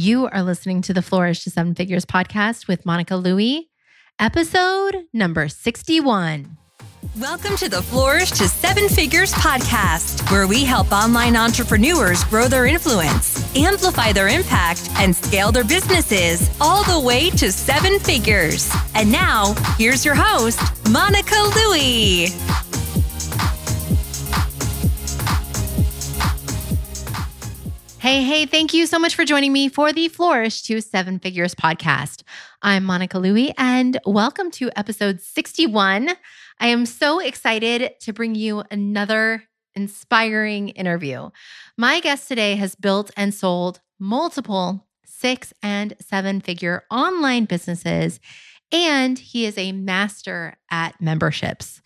You are listening to the Flourish to Seven Figures podcast with Monica Louie, episode number 61. Welcome to the Flourish to Seven Figures podcast, where we help online entrepreneurs grow their influence, amplify their impact, and scale their businesses all the way to seven figures. And now, here's your host, Monica Louie. Hey, thank you so much for joining me for the Flourish to Seven Figures podcast. I'm Monica Louie, and welcome to episode 61. I am so excited to bring you another inspiring interview. My guest today has built and sold multiple 6- and 7-figure online businesses, and he is a master at memberships.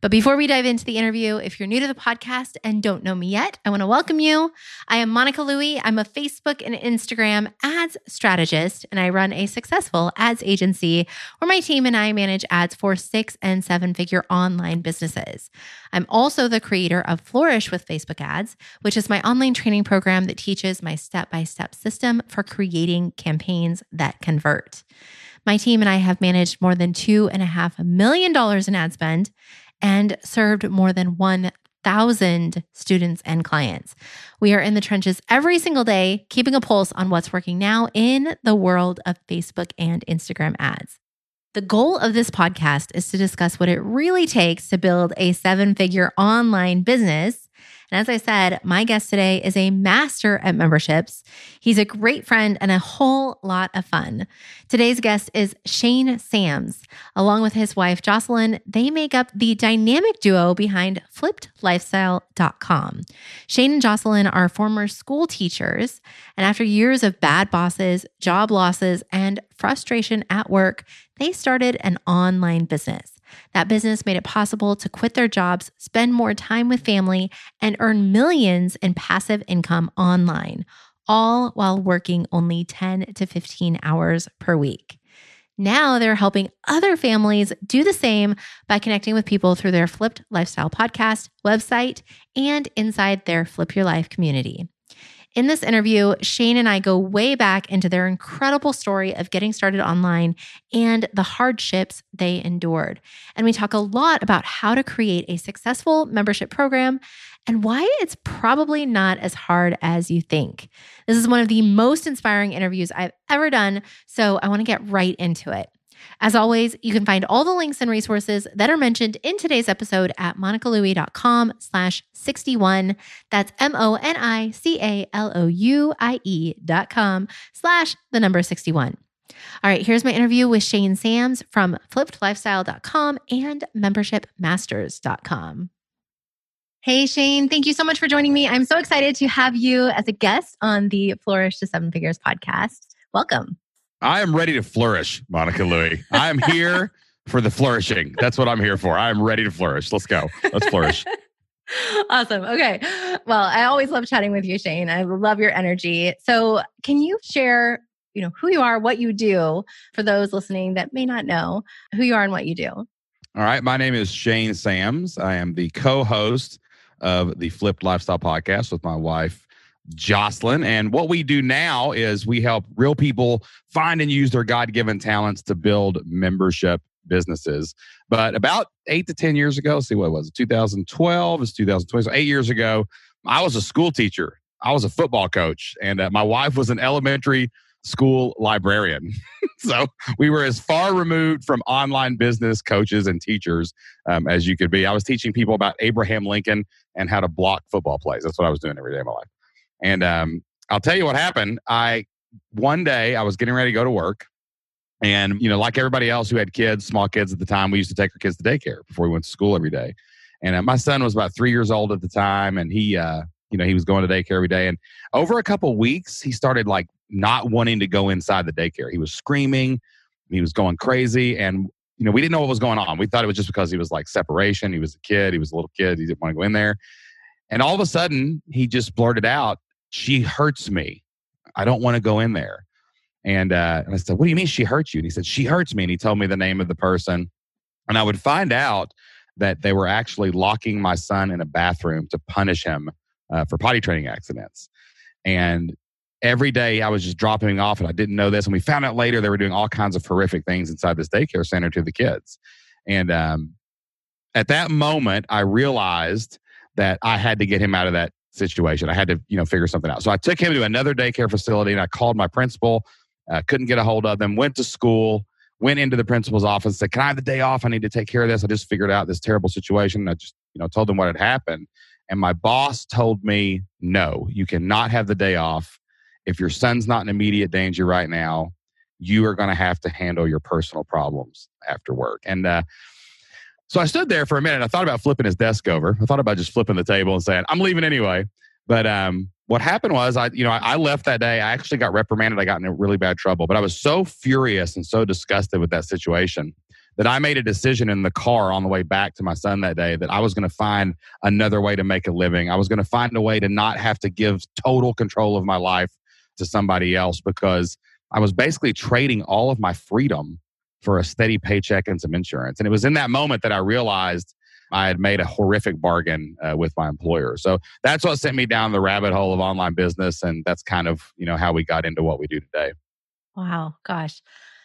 But before we dive into the interview, if you're new to the podcast and don't know me yet, I want to welcome you. I am Monica Louie. I'm a Facebook and Instagram ads strategist, and I run a successful ads agency where my team and I manage ads for 6- and 7-figure online businesses. I'm also the creator of Flourish with Facebook Ads, which is my online training program that teaches my step-by-step system for creating campaigns that convert. My team and I have managed more than $2.5 million in ad spend and served more than 1,000 students and clients. We are in the trenches every single day, keeping a pulse on what's working now in the world of Facebook and Instagram ads. The goal of this podcast is to discuss what it really takes to build a 7-figure online business. And as I said, my guest today is a master at memberships. He's a great friend and a whole lot of fun. Today's guest is Shane Sams. Along with his wife, Jocelyn, they make up the dynamic duo behind FlippedLifestyle.com. Shane and Jocelyn are former school teachers, and after years of bad bosses, job losses, and frustration at work, they started an online business. That business made it possible to quit their jobs, spend more time with family, and earn millions in passive income online, all while working only 10 to 15 hours per week. Now they're helping other families do the same by connecting with people through their Flipped Lifestyle podcast, website, and inside their Flip Your Life community. In this interview, Shane and I go way back into their incredible story of getting started online and the hardships they endured. And we talk a lot about how to create a successful membership program and why it's probably not as hard as you think. This is one of the most inspiring interviews I've ever done, so I want to get right into it. As always, you can find all the links and resources that are mentioned in today's episode at monicalouie.com/61. that's MonicaLouie.com/61. All right, here's my interview with Shane Sams from FlippedLifestyle.com and MembershipMasters.com. Hey, Shane, thank you so much for joining me. I'm so excited to have you as a guest on the Flourish to Seven Figures podcast. Welcome. I am ready to flourish, Monica Louie. I'm here for the flourishing. That's what I'm here for. I'm ready to flourish. Let's go. Let's flourish. Awesome. Okay. Well, I always love chatting with you, Shane. I love your energy. So can you share, who you are, what you do for those listening that may not know who you are and what you do? All right. My name is Shane Sams. I am the co-host of the Flipped Lifestyle podcast with my wife, Jocelyn. And what we do now is we help real people find and use their God-given talents to build membership businesses. But about 8 to 10 years ago, 2012, it's 2020, so 8 years ago, I was a school teacher. I was a football coach. And my wife was an elementary school librarian. So we were as far removed from online business coaches and teachers as you could be. I was teaching people about Abraham Lincoln and how to block football plays. That's what I was doing every day of my life. And I'll tell you what happened. One day I was getting ready to go to work. And, like everybody else who had kids, small kids at the time, we used to take our kids to daycare before we went to school every day. And my son was about 3 years old at the time. And he was going to daycare every day. And over a couple of weeks, he started not wanting to go inside the daycare. He was screaming. He was going crazy. And, we didn't know what was going on. We thought it was just because he was separation. He was a kid. He was a little kid. He didn't want to go in there. And all of a sudden, he just blurted out, "She hurts me. I don't want to go in there." And I said, "What do you mean she hurts you?" And he said, "She hurts me." And he told me the name of the person. And I would find out that they were actually locking my son in a bathroom to punish him for potty training accidents. And every day I was just dropping him off, and I didn't know this. And we found out later they were doing all kinds of horrific things inside this daycare center to the kids. And at that moment, I realized that I had to get him out of that situation. I had to, figure something out. So I took him to another daycare facility, and I called my principal. Couldn't get a hold of them. Went to school. Went into the principal's office. Said, "Can I have the day off? I need to take care of this. I just figured out this terrible situation." And I just, told them what had happened. And my boss told me, "No, you cannot have the day off. If your son's not in immediate danger right now, you are going to have to handle your personal problems after work." And so I stood there for a minute. I thought about flipping his desk over. I thought about just flipping the table and saying, "I'm leaving anyway." But what happened was, I left that day. I actually got reprimanded. I got into really bad trouble. But I was so furious and so disgusted with that situation that I made a decision in the car on the way back to my son that day that I was going to find another way to make a living. I was going to find a way to not have to give total control of my life to somebody else, because I was basically trading all of my freedom for a steady paycheck and some insurance. And it was in that moment that I realized I had made a horrific bargain with my employer. So that's what sent me down the rabbit hole of online business. And that's kind of, how we got into what we do today. Wow, gosh.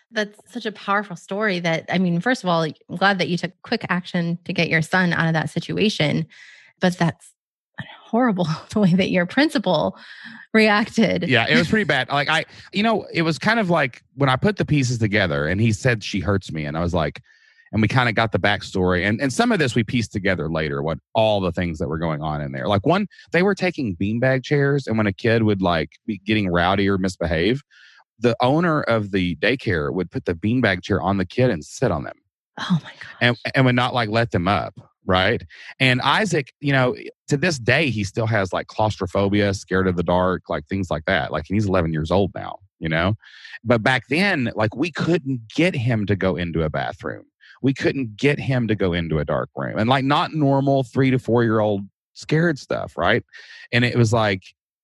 That's such a powerful story that, first of all, I'm glad that you took quick action to get your son out of that situation. But that's horrible the way that your principal reacted. Yeah, it was pretty bad. Like it was kind of like when I put the pieces together and he said, "She hurts me." And I was like, and we kind of got the backstory. And some of this we pieced together later, what all the things that were going on in there. Like one, they were taking beanbag chairs, and when a kid would be getting rowdy or misbehave, the owner of the daycare would put the beanbag chair on the kid and sit on them. Oh my gosh. And would not let them up. Right. And Isaac, to this day, he still has claustrophobia, scared of the dark, things like that. He's 11 years old now, But back then, we couldn't get him to go into a bathroom. We couldn't get him to go into a dark room. And not normal 3 to 4 year old scared stuff, right? And it was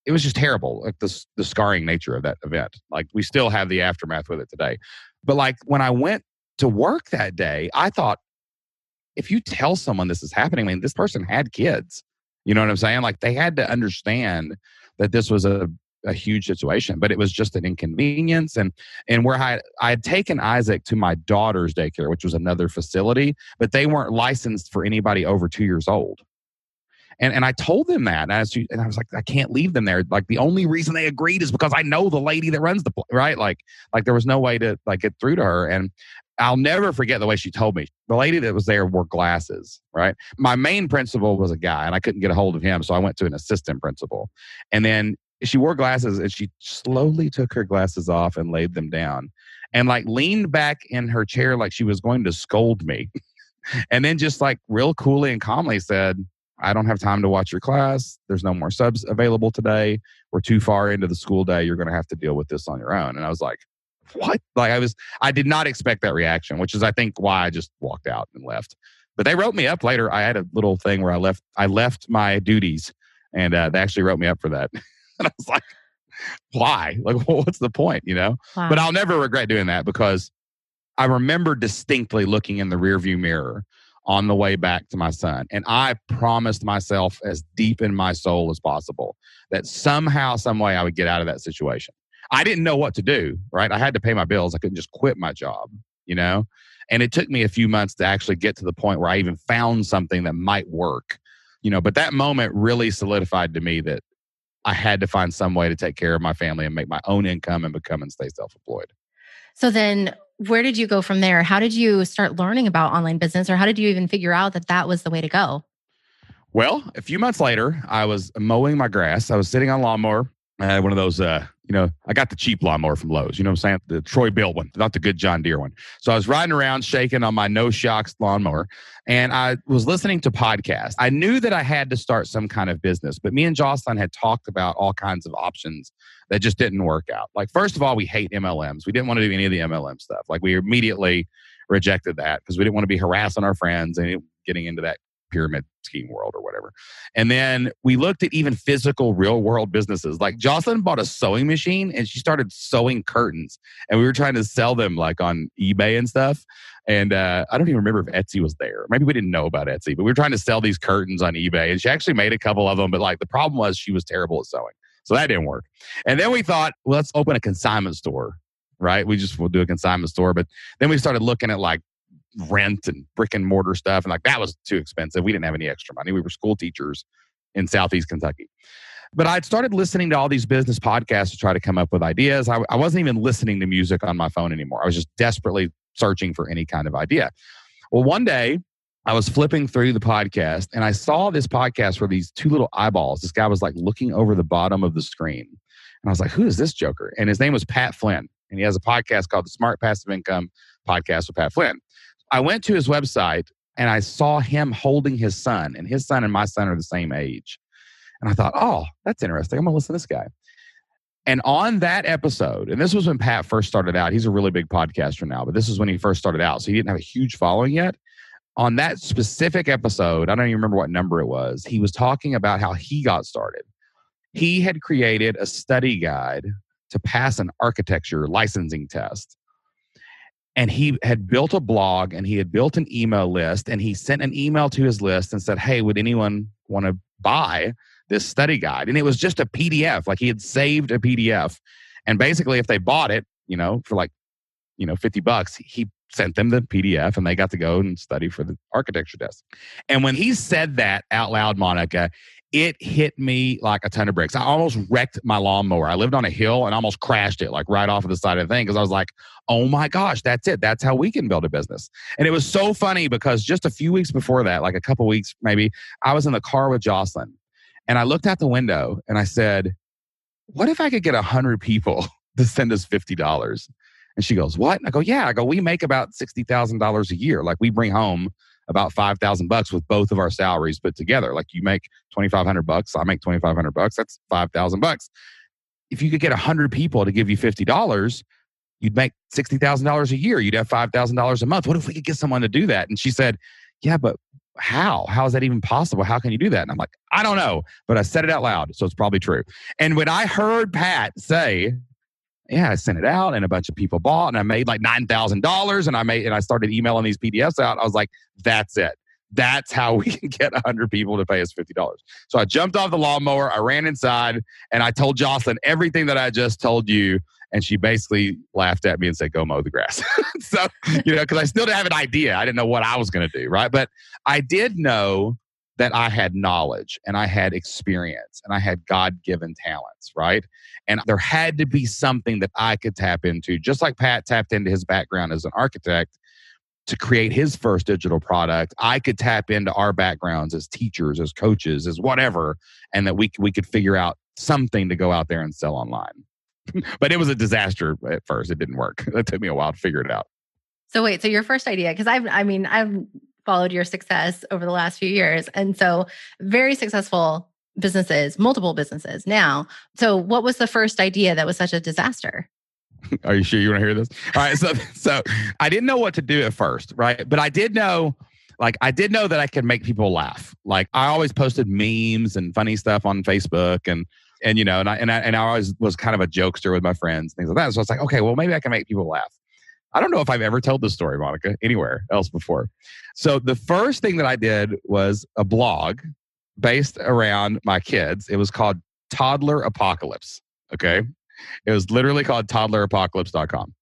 it was just terrible, the scarring nature of that event. We still have the aftermath with it today. But when I went to work that day, I thought, if you tell someone this is happening, this person had kids. You know what I'm saying? They had to understand that this was a huge situation, but it was just an inconvenience. And where I had taken Isaac to my daughter's daycare, which was another facility, but they weren't licensed for anybody over 2 years old. And I told them that. And I was like, I can't leave them there. The only reason they agreed is because I know the lady that runs the place, right? There was no way to get through to her. And I'll never forget the way she told me. The lady that was there wore glasses, right? My main principal was a guy, and I couldn't get a hold of him. So I went to an assistant principal. And then she wore glasses, and she slowly took her glasses off and laid them down and leaned back in her chair like she was going to scold me. And then just real coolly and calmly said, "I don't have time to watch your class. There's no more subs available today. We're too far into the school day. You're going to have to deal with this on your own." And I was like, what? I did not expect that reaction, which is, I think, why I just walked out and left. But they wrote me up later. I had a little thing where I left my duties, and they actually wrote me up for that. And I was like, why? What's the point, Wow. But I'll never regret doing that, because I remember distinctly looking in the rearview mirror on the way back to my son. And I promised myself as deep in my soul as possible that somehow, some way I would get out of that situation. I didn't know what to do, right? I had to pay my bills. I couldn't just quit my job, And it took me a few months to actually get to the point where I even found something that might work, But that moment really solidified to me that I had to find some way to take care of my family and make my own income and become and stay self-employed. So then where did you go from there? How did you start learning about online business, or how did you even figure out that that was the way to go? Well, a few months later, I was mowing my grass. I was sitting on a lawnmower. I had one of those, I got the cheap lawnmower from Lowe's, The Troy Bill one, not the good John Deere one. So I was riding around shaking on my no shocks lawnmower, and I was listening to podcasts. I knew that I had to start some kind of business, but me and Jocelyn had talked about all kinds of options that just didn't work out. First of all, we hate MLMs. We didn't want to do any of the MLM stuff. We immediately rejected that because we didn't want to be harassing our friends and getting into that pyramid scheme world or whatever. And then we looked at even physical real world businesses. Jocelyn bought a sewing machine, and she started sewing curtains, and we were trying to sell them on eBay and stuff. And I don't even remember if Etsy was there. Maybe we didn't know about Etsy, but we were trying to sell these curtains on eBay, and she actually made a couple of them. But the problem was she was terrible at sewing. So that didn't work. And then we thought, well, let's open a consignment store, right? We'll do a consignment store. But then we started looking at like rent and brick and mortar stuff. And like that was too expensive. We didn't have any extra money. We were school teachers in Southeast Kentucky. But I'd started listening to all these business podcasts to try to come up with ideas. I wasn't even listening to music on my phone anymore. I was just desperately searching for any kind of idea. Well, one day I was flipping through the podcast and I saw this podcast where these two little eyeballs, this guy was like looking over the bottom of the screen. And I was like, who is this joker? And his name was Pat Flynn. And he has a podcast called the Smart Passive Income Podcast with Pat Flynn. I went to his website and I saw him holding his son. And his son and my son are the same age. And I thought, oh, that's interesting. I'm going to listen to this guy. And on that episode, and this was when Pat first started out. He's a really big podcaster now, but this is when he first started out. So he didn't have a huge following yet. On that specific episode, I don't even remember what number it was. He was talking about how he got started. He had created a study guide to pass an architecture licensing test. And he had built a blog and he had built an email list. And he sent an email to his list and said, hey, would anyone want to buy this study guide? And it was just a PDF. Like he had saved a PDF. And basically if they bought it, for like, $50, he sent them the PDF and they got to go and study for the architecture test. And when he said that out loud, Monica, it hit me like a ton of bricks. I almost wrecked my lawnmower. I lived on a hill and almost crashed it like right off of the side of the thing because I was like, oh my gosh, that's it. That's how we can build a business. And it was so funny because just a few weeks before that, like a couple weeks maybe, I was in the car with Jocelyn. And I looked out the window and I said, what if I could get 100 people to send us $50? And she goes, what? And I go, yeah. I go, we make about $60,000 a year. Like we bring home about $5,000 with both of our salaries put together. Like you make $2,500. I make $2,500. That's $5,000. If you could get 100 people to give you $50, you'd make $60,000 a year. You'd have $5,000 a month. What if we could get someone to do that? And she said, yeah, but how? How is that even possible? How can you do that? And I'm like, I don't know, but I said it out loud. So it's probably true. And when I heard Pat say, yeah, I sent it out and a bunch of people bought and I made like $9,000 and I started emailing these PDFs out. I was like, that's it. That's how we can get 100 people to pay us $50. So I jumped off the lawnmower, I ran inside and I told Jocelyn everything that I just told you. And she basically laughed at me and said, go mow the grass. So, because I still didn't have an idea. I didn't know what I was going to do, right? But I did know that I had knowledge and I had experience and I had God-given talents, right? And there had to be something that I could tap into, just like Pat tapped into his background as an architect to create his first digital product. I could tap into our backgrounds as teachers, as coaches, as whatever, and that we could figure out something to go out there and sell online. But it was a disaster at first. It didn't work. It took me a while to figure it out. So wait, so your first idea, because I've followed your success over the last few years. And so very successful businesses, multiple businesses now. So what was the first idea that was such a disaster? Are you sure you want to hear this? All right. So I didn't know what to do at first, right? But I did know... Like I did know that I could make people laugh. Like I always posted memes and funny stuff on Facebook and I always was kind of a jokester with my friends, things like that. So I was like, okay, well maybe I can make people laugh. I don't know if I've ever told this story, Monica, anywhere else before. So the first thing that I did was a blog based around my kids. It was called Toddler Apocalypse. Okay. It was literally called toddlerapocalypse.com.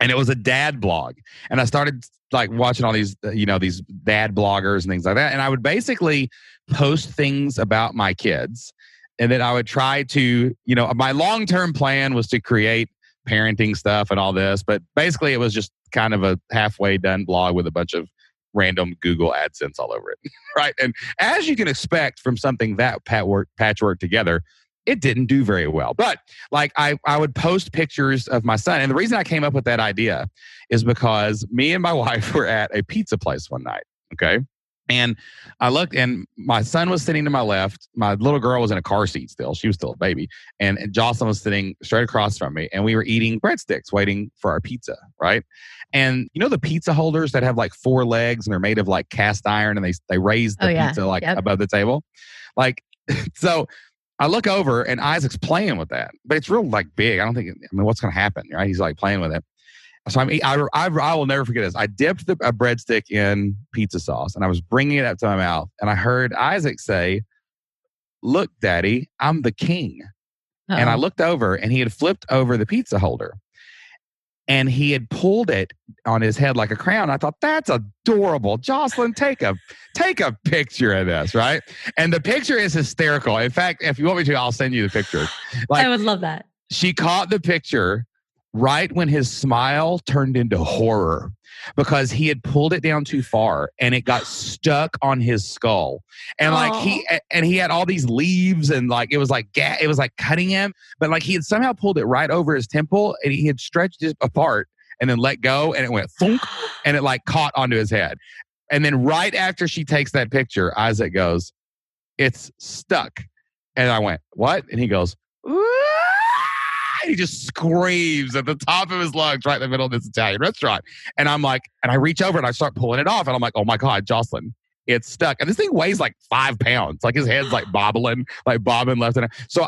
And it was a dad blog. And I started like watching all these, these dad bloggers and things like that. And I would basically post things about my kids. And then I would try to, my long-term plan was to create parenting stuff and all this. But basically it was just kind of a halfway done blog with a bunch of random Google AdSense all over it. Right. And as you can expect from something that patchwork together, it didn't do very well. But like I would post pictures of my son. And the reason I came up with that idea is because me and my wife were at a pizza place one night. Okay. And I looked and my son was sitting to my left. My little girl was in a car seat still. She was still a baby. And Jocelyn was sitting straight across from me. And we were eating breadsticks waiting for our pizza. Right. And the pizza holders that have like four legs and they're made of like cast iron and they raise the pizza above the table. Like, so... I look over and Isaac's playing with that, but it's real like big. What's going to happen, right? He's like playing with it. So I will never forget this. I dipped a breadstick in pizza sauce and I was bringing it up to my mouth and I heard Isaac say, "Look, Daddy, I'm the king." Uh-oh. And I looked over and he had flipped over the pizza holder and he had pulled it on his head like a crown. I thought, that's adorable. Jocelyn, take a picture of this, right? And the picture is hysterical. In fact, if you want me to, I'll send you the picture. Like, I would love that. She caught the picture right when his smile turned into horror because he had pulled it down too far and it got stuck on his skull. And like he had all these leaves and like it was like cutting him, but like he had somehow pulled it right over his temple and he had stretched it apart and then let go and it went thunk and it like caught onto his head. And then right after she takes that picture, Isaac goes, "It's stuck." And I went, "What?" And he goes, "Ooh." He just screams at the top of his lungs right in the middle of this Italian restaurant. And I'm like, and I reach over and I start pulling it off. And I'm like, oh my God, Jocelyn, it's stuck. And this thing weighs like 5 pounds. Like his head's like bobbing left and right. So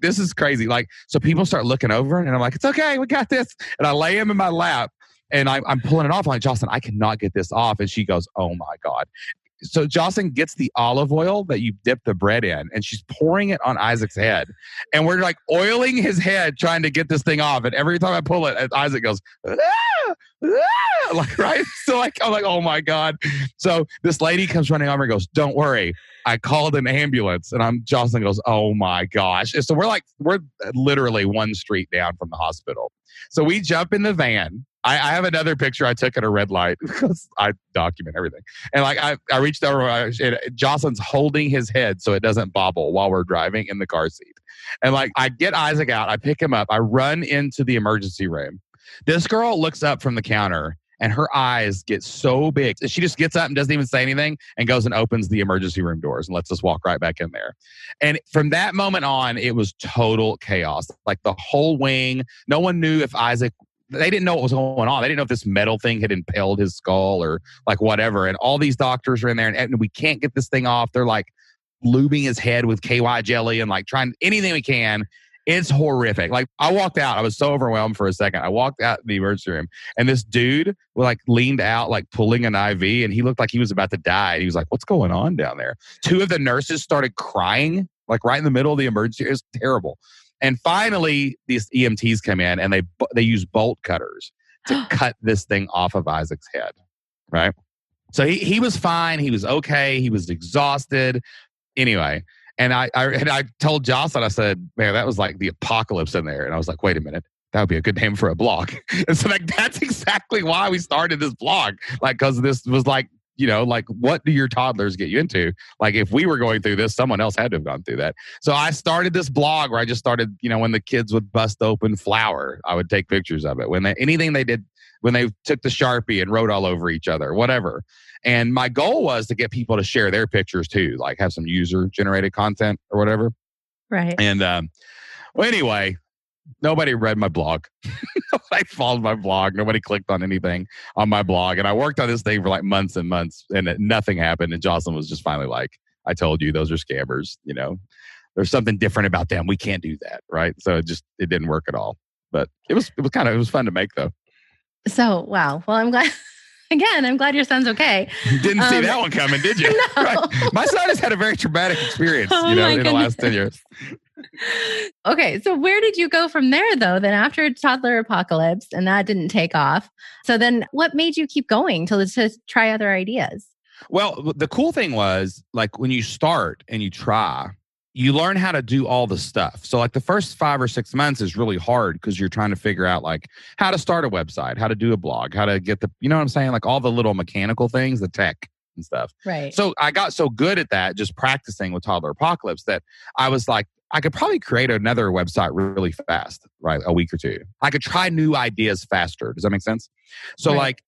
this is crazy. Like, so people start looking over and I'm like, it's okay, we got this. And I lay him in my lap and I'm pulling it off. I'm like, Jocelyn, I cannot get this off. And she goes, oh my God. So Jocelyn gets the olive oil that you dip the bread in and she's pouring it on Isaac's head. And we're like oiling his head trying to get this thing off. And every time I pull it, Isaac goes, ah! Ah! Like, right? So like, I'm like, oh my God. So this lady comes running over and goes, don't worry. I called an ambulance. And Jocelyn goes, oh my gosh. And so we're literally one street down from the hospital. So we jump in the van. I have another picture I took at a red light because I document everything. And like I reached over, and Jocelyn's holding his head so it doesn't bobble while we're driving in the car seat. And like I get Isaac out, I pick him up, I run into the emergency room. This girl looks up from the counter and her eyes get so big. She just gets up and doesn't even say anything and goes and opens the emergency room doors and lets us walk right back in there. And from that moment on, it was total chaos. Like the whole wing, no one knew if Isaac... They didn't know what was going on. They didn't know if this metal thing had impaled his skull or like whatever. And all these doctors are in there and we can't get this thing off. They're like lubing his head with KY jelly and like trying anything we can. It's horrific. Like I walked out. I was so overwhelmed for a second. I walked out in the emergency room and this dude like leaned out, like pulling an IV and he looked like he was about to die. He was like, what's going on down there? Two of the nurses started crying like right in the middle of the emergency. It was terrible. And finally, these EMTs come in and they use bolt cutters to cut this thing off of Isaac's head, right? So he was fine. He was okay. He was exhausted. Anyway, and I told Jocelyn, I said, man, that was like the apocalypse in there. And I was like, wait a minute. That would be a good name for a blog. And so like that's exactly why we started this blog. Like, because this was like, you know, like what do your toddlers get you into? Like if we were going through this, someone else had to have gone through that. So I started this blog where I just started, you know, when the kids would bust open flour, I would take pictures of it. When anything they did, when they took the Sharpie and wrote all over each other, whatever. And my goal was to get people to share their pictures too, like have some user generated content or whatever. Right. And well, anyway, nobody read my blog. Nobody followed my blog. Nobody clicked on anything on my blog. And I worked on this thing for like months and months and nothing happened. And Jocelyn was just finally like, I told you, those are scammers. You know, there's something different about them. We can't do that. Right. So it didn't work at all. But it was fun to make though. So, wow. Well, I'm glad. Again, I'm glad your son's okay. Didn't see that one coming, did you? No. Right. My son has had a very traumatic experience, in the last 10 years. Okay, so where did you go from there, though? Then after Toddler Apocalypse, and that didn't take off. So then what made you keep going to try other ideas? Well, the cool thing was, like, when you start and you try, you learn how to do all the stuff. So like the first 5 or 6 months is really hard because you're trying to figure out like how to start a website, how to do a blog, how to get the, you know what I'm saying? Like all the little mechanical things, the tech and stuff. Right. So I got so good at that, just practicing with Toddler Apocalypse that I was like, I could probably create another website really fast, right? A week or two. I could try new ideas faster. Does that make sense? So right.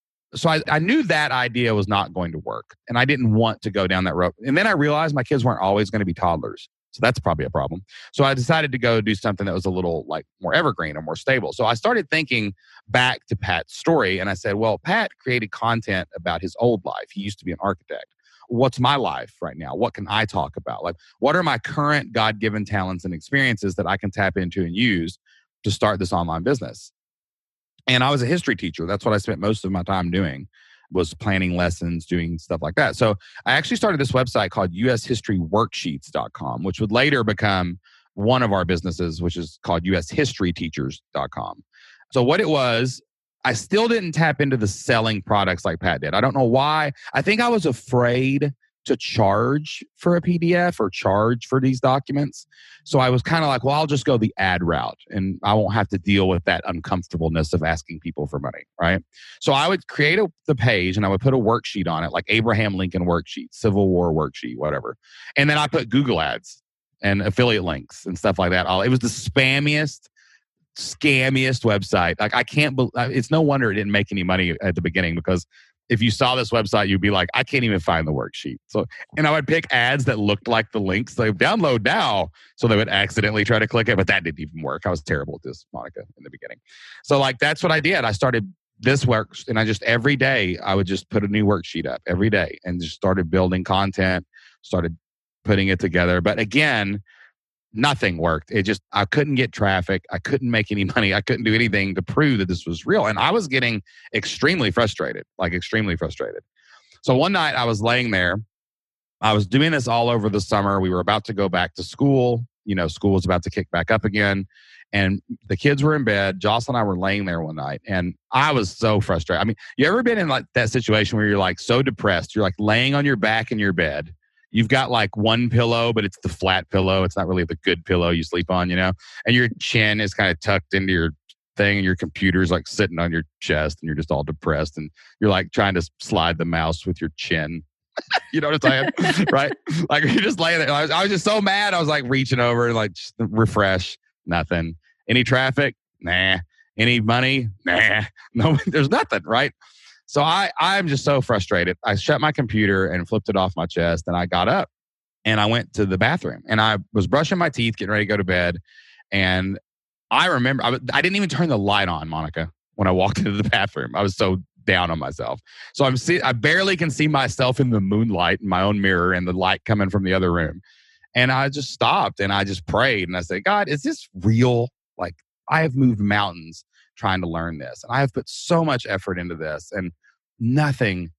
I knew that idea was not going to work and I didn't want to go down that road. And then I realized my kids weren't always going to be toddlers. So that's probably a problem. So I decided to go do something that was a little like more evergreen or more stable. So I started thinking back to Pat's story and I said, well, Pat created content about his old life. He used to be an architect. What's my life right now? What can I talk about? Like, what are my current God-given talents and experiences that I can tap into and use to start this online business? And I was a history teacher. That's what I spent most of my time doing, was planning lessons, doing stuff like that. So I actually started this website called ushistoryworksheets.com, which would later become one of our businesses, which is called ushistoryteachers.com. So what it was, I still didn't tap into the selling products like Pat did. I don't know why. I think I was afraid to charge for a PDF or charge for these documents. So I was kind of like, well, I'll just go the ad route and I won't have to deal with that uncomfortableness of asking people for money, right? So I would create the page and I would put a worksheet on it, like Abraham Lincoln worksheet, Civil War worksheet, whatever. And then I put Google ads and affiliate links and stuff like that. It was the spammiest, scammiest website. Like I can't, it's no wonder it didn't make any money at the beginning, because if you saw this website, you'd be like, I can't even find the worksheet. So, and I would pick ads that looked like the links. Like, download now. So they would accidentally try to click it, but that didn't even work. I was terrible at this, Monica, in the beginning. So like, that's what I did. I started this works, and I just, every day, I would just put a new worksheet up every day and just started building content, started putting it together. But again, nothing worked. It just, I couldn't get traffic. I couldn't make any money. I couldn't do anything to prove that this was real. And I was getting extremely frustrated, So one night I was laying there. I was doing this all over the summer. We were about to go back to school. You know, school was about to kick back up again. And the kids were in bed. Jocelyn and I were laying there one night. And I was so frustrated. I mean, you ever been in like that situation where you're like so depressed? You're like laying on your back in your bed. You've got like one pillow, but it's the flat pillow. It's not really the good pillow you sleep on, you know? And your chin is kind of tucked into your thing and your computer's like sitting on your chest and you're just all depressed and you're like trying to slide the mouse with your chin. You know what I'm saying? Right? Like you're just laying there. I was just so mad. I was like reaching over and like just refresh. Nothing. Any traffic? Nah. Any money? Nah. No, there's nothing, right? So I'm just so frustrated. I shut my computer and flipped it off my chest, and I got up and I went to the bathroom and I was brushing my teeth, getting ready to go to bed. And I remember, I didn't even turn the light on, Monica, when I walked into the bathroom. I was so down on myself. So I barely can see myself in the moonlight, in my own mirror and the light coming from the other room. And I just stopped and I just prayed and I said, God, is this real? Like I have moved mountains trying to learn this. And I have put so much effort into this and nothing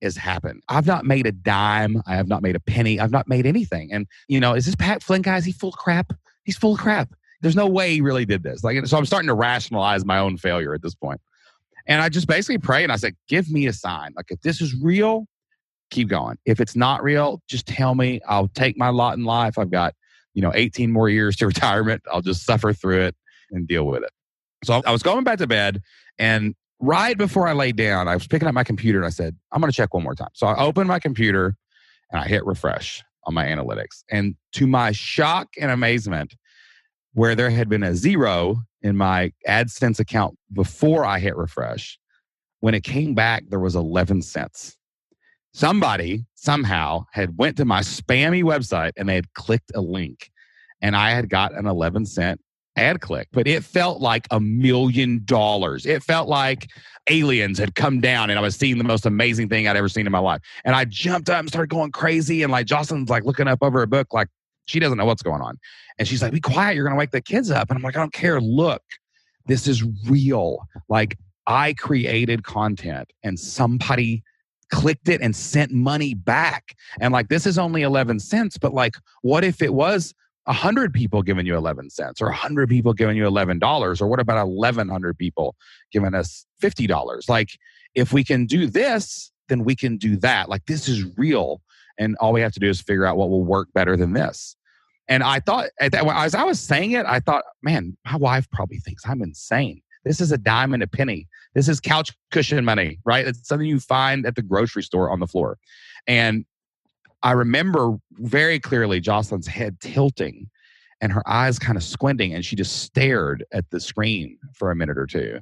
has happened. I've not made a dime. I have not made a penny. I've not made anything. And, you know, is this Pat Flynn guy? Is he full of crap? He's full of crap. There's no way he really did this. Like, so I'm starting to rationalize my own failure at this point. And I just basically pray and I said, give me a sign. Like, if this is real, keep going. If it's not real, just tell me. I'll take my lot in life. I've got, 18 more years to retirement. I'll just suffer through it and deal with it. So I was going back to bed, and right before I laid down, I was picking up my computer and I said, I'm going to check one more time. So I opened my computer and I hit refresh on my analytics. And to my shock and amazement, where there had been a zero in my AdSense account before I hit refresh, when it came back, there was 11 cents. Somebody somehow had went to my spammy website and they had clicked a link and I had got an 11 cent ad click, but it felt like $1 million. It felt like aliens had come down and I was seeing the most amazing thing I'd ever seen in my life. And I jumped up and started going crazy. And like Jocelyn's like looking up over a book, like she doesn't know what's going on. And she's like, be quiet. You're going to wake the kids up. And I'm like, I don't care. Look, this is real. Like I created content and somebody clicked it and sent money back. And like, this is only 11 cents, but like, what if it was 100 people giving you 11 cents or 100 people giving you $11? Or what about 1,100 people giving us $50? Like, if we can do this, then we can do that. Like, this is real. And all we have to do is figure out what will work better than this. And I thought, as I was saying it, I thought, man, my wife probably thinks I'm insane. This is a dime and a penny. This is couch cushion money, right? It's something you find at the grocery store on the floor. And I remember very clearly Jocelyn's head tilting and her eyes kind of squinting, and she just stared at the screen for a minute or two.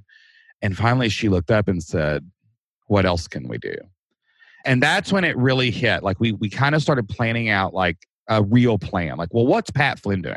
And finally she looked up and said, what else can we do? And that's when it really hit. Like we kind of started planning out like a real plan. Like, well, what's Pat Flynn doing?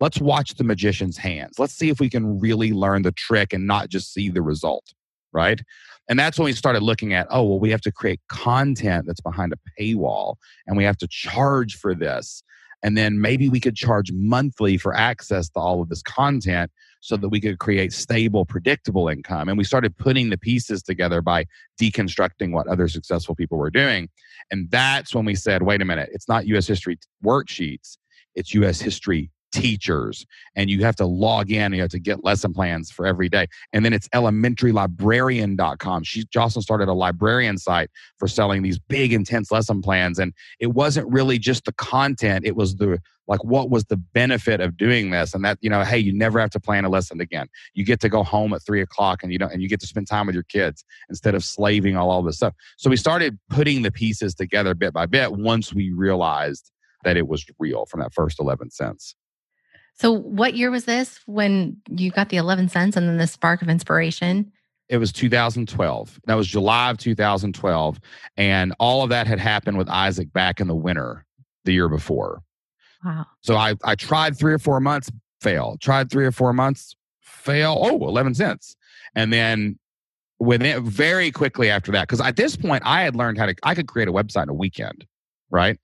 Let's watch the magician's hands. Let's see if we can really learn the trick and not just see the result, right? And that's when we started looking at, oh, well, we have to create content that's behind a paywall and we have to charge for this. And then maybe we could charge monthly for access to all of this content so that we could create stable, predictable income. And we started putting the pieces together by deconstructing what other successful people were doing. And that's when we said, wait a minute, it's not U.S. history worksheets, it's U.S. history teachers, and you have to log in, you have to get lesson plans for every day. And then it's elementarylibrarian.com. Jocelyn started a librarian site for selling these big, intense lesson plans. And it wasn't really just the content. It was the, like, what was the benefit of doing this? And that, you know, hey, you never have to plan a lesson again. You get to go home at 3 o'clock and you get to spend time with your kids instead of slaving all this stuff. So we started putting the pieces together bit by bit once we realized that it was real from that first 11 cents. So what year was this when you got the 11 cents and then the spark of inspiration? It was 2012. That was July of 2012. And all of that had happened with Isaac back in the winter the year before. Wow. So I tried 3 or 4 months, fail. Tried 3 or 4 months, fail. Oh, 11 cents. And then within very quickly after that, because at this point I had learned I could create a website in a weekend, right?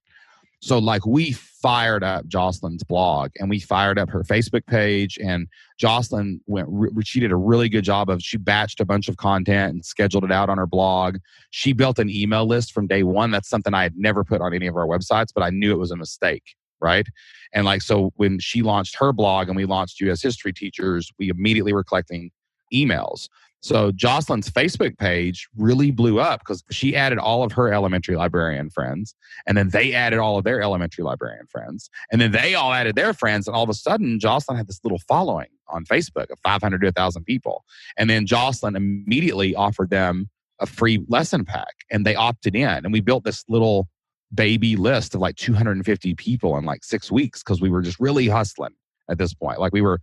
So like we fired up Jocelyn's blog and we fired up her Facebook page, and Jocelyn she did a really good job she batched a bunch of content and scheduled it out on her blog. She built an email list from day one. That's something I had never put on any of our websites, but I knew it was a mistake, right? And like, so when she launched her blog and we launched US History Teachers, we immediately were collecting emails. So Jocelyn's Facebook page really blew up because she added all of her elementary librarian friends, and then they added all of their elementary librarian friends, and then they all added their friends, and all of a sudden Jocelyn had this little following on Facebook of 500 to 1,000 people. And then Jocelyn immediately offered them a free lesson pack, and they opted in, and we built this little baby list of like 250 people in like 6 weeks because we were just really hustling at this point. Like we were,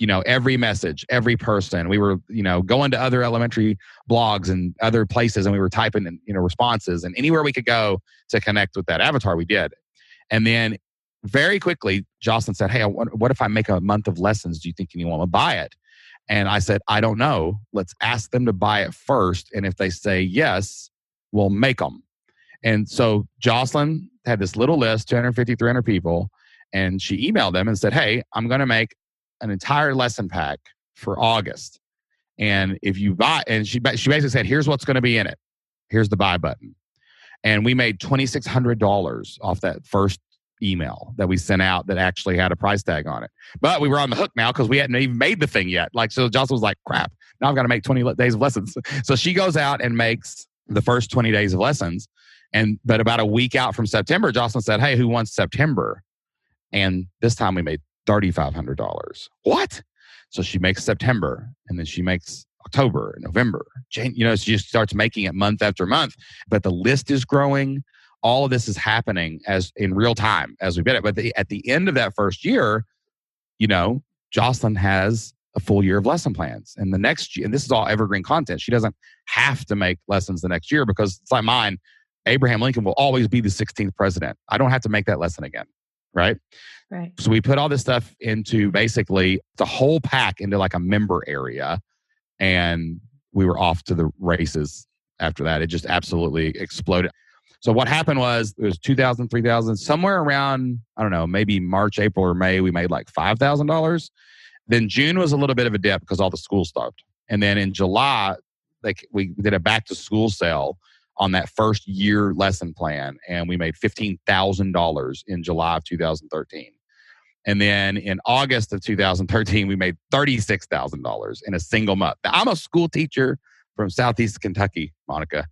you know, every message, every person. We were, you know, going to other elementary blogs and other places, and we were typing in, you know, responses, and anywhere we could go to connect with that avatar, we did. And then very quickly, Jocelyn said, "Hey, what if I make a month of lessons? Do you think anyone will buy it?" And I said, "I don't know. Let's ask them to buy it first, and if they say yes, we'll make them." And so Jocelyn had this little list, 250, 300 people, and she emailed them and said, "Hey, I'm going to make an entire lesson pack for August. And if you buy," and she basically said, "Here's what's going to be in it. Here's the buy button." And we made $2,600 off that first email that we sent out that actually had a price tag on it. But we were on the hook now because we hadn't even made the thing yet. Like, so Jocelyn was like, "Crap, now I've got to make 20 days of lessons." So she goes out and makes the first 20 days of lessons. But about a week out from September, Jocelyn said, "Hey, who wants September?" And this time we made $3,500. What? So she makes September, and then she makes October, November. You know, she just starts making it month after month. But the list is growing. All of this is happening as in real time as we did it. But at the end of that first year, you know, Jocelyn has a full year of lesson plans. And the next year, and this is all evergreen content. She doesn't have to make lessons the next year because it's like mine. Abraham Lincoln will always be the 16th president. I don't have to make that lesson again. Right? Right. So we put all this stuff into basically the whole pack into like a member area, and we were off to the races after that. It just absolutely exploded. So what happened was it was 2,000, 3,000, somewhere around, I don't know, maybe March, April, or May, we made like $5,000. Then June was a little bit of a dip because all the school stopped. And then in July, like we did a back to school sale on that first year lesson plan, and we made $15,000 in July of 2013. And then in August of 2013, we made $36,000 in a single month. Now, I'm a school teacher from Southeast Kentucky, Monica.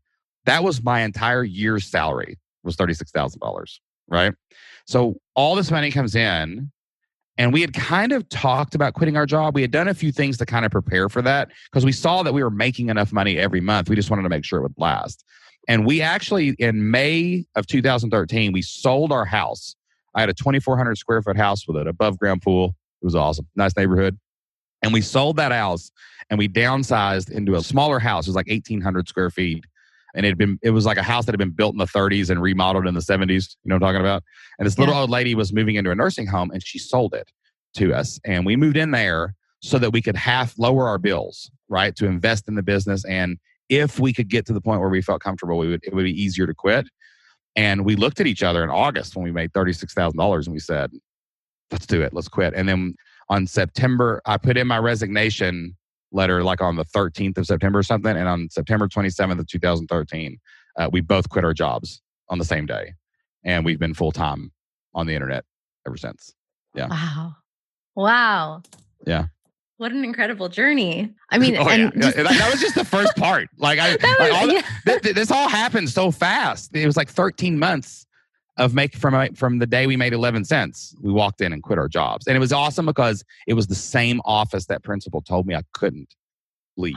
That was my entire year's salary, was $36,000, right? So all this money comes in, and we had kind of talked about quitting our job. We had done a few things to kind of prepare for that because we saw that we were making enough money every month. We just wanted to make sure it would last. And we actually, in May of 2013, we sold our house. I had a 2,400 square foot house with an above ground pool. It was awesome. Nice neighborhood. And we sold that house and we downsized into a smaller house. It was like 1,800 square feet. And it was like a house that had been built in the 30s and remodeled in the 70s. You know what I'm talking about? And this little old lady was moving into a nursing home, and she sold it to us. And we moved in there so that we could half lower our bills, right? To invest in the business, and if we could get to the point where we felt comfortable, it would be easier to quit. And we looked at each other in August when we made $36,000 and we said, "Let's do it. Let's quit." And then on September, I put in my resignation letter like on the 13th of September or something. And on September 27th of 2013, we both quit our jobs on the same day. And we've been full-time on the internet ever since. Yeah. Wow. Wow. Yeah. What an incredible journey. I mean, that was just the first part. This all happened so fast. It was like 13 months of from the day we made 11 cents. We walked in and quit our jobs. And it was awesome because it was the same office that principal told me I couldn't leave.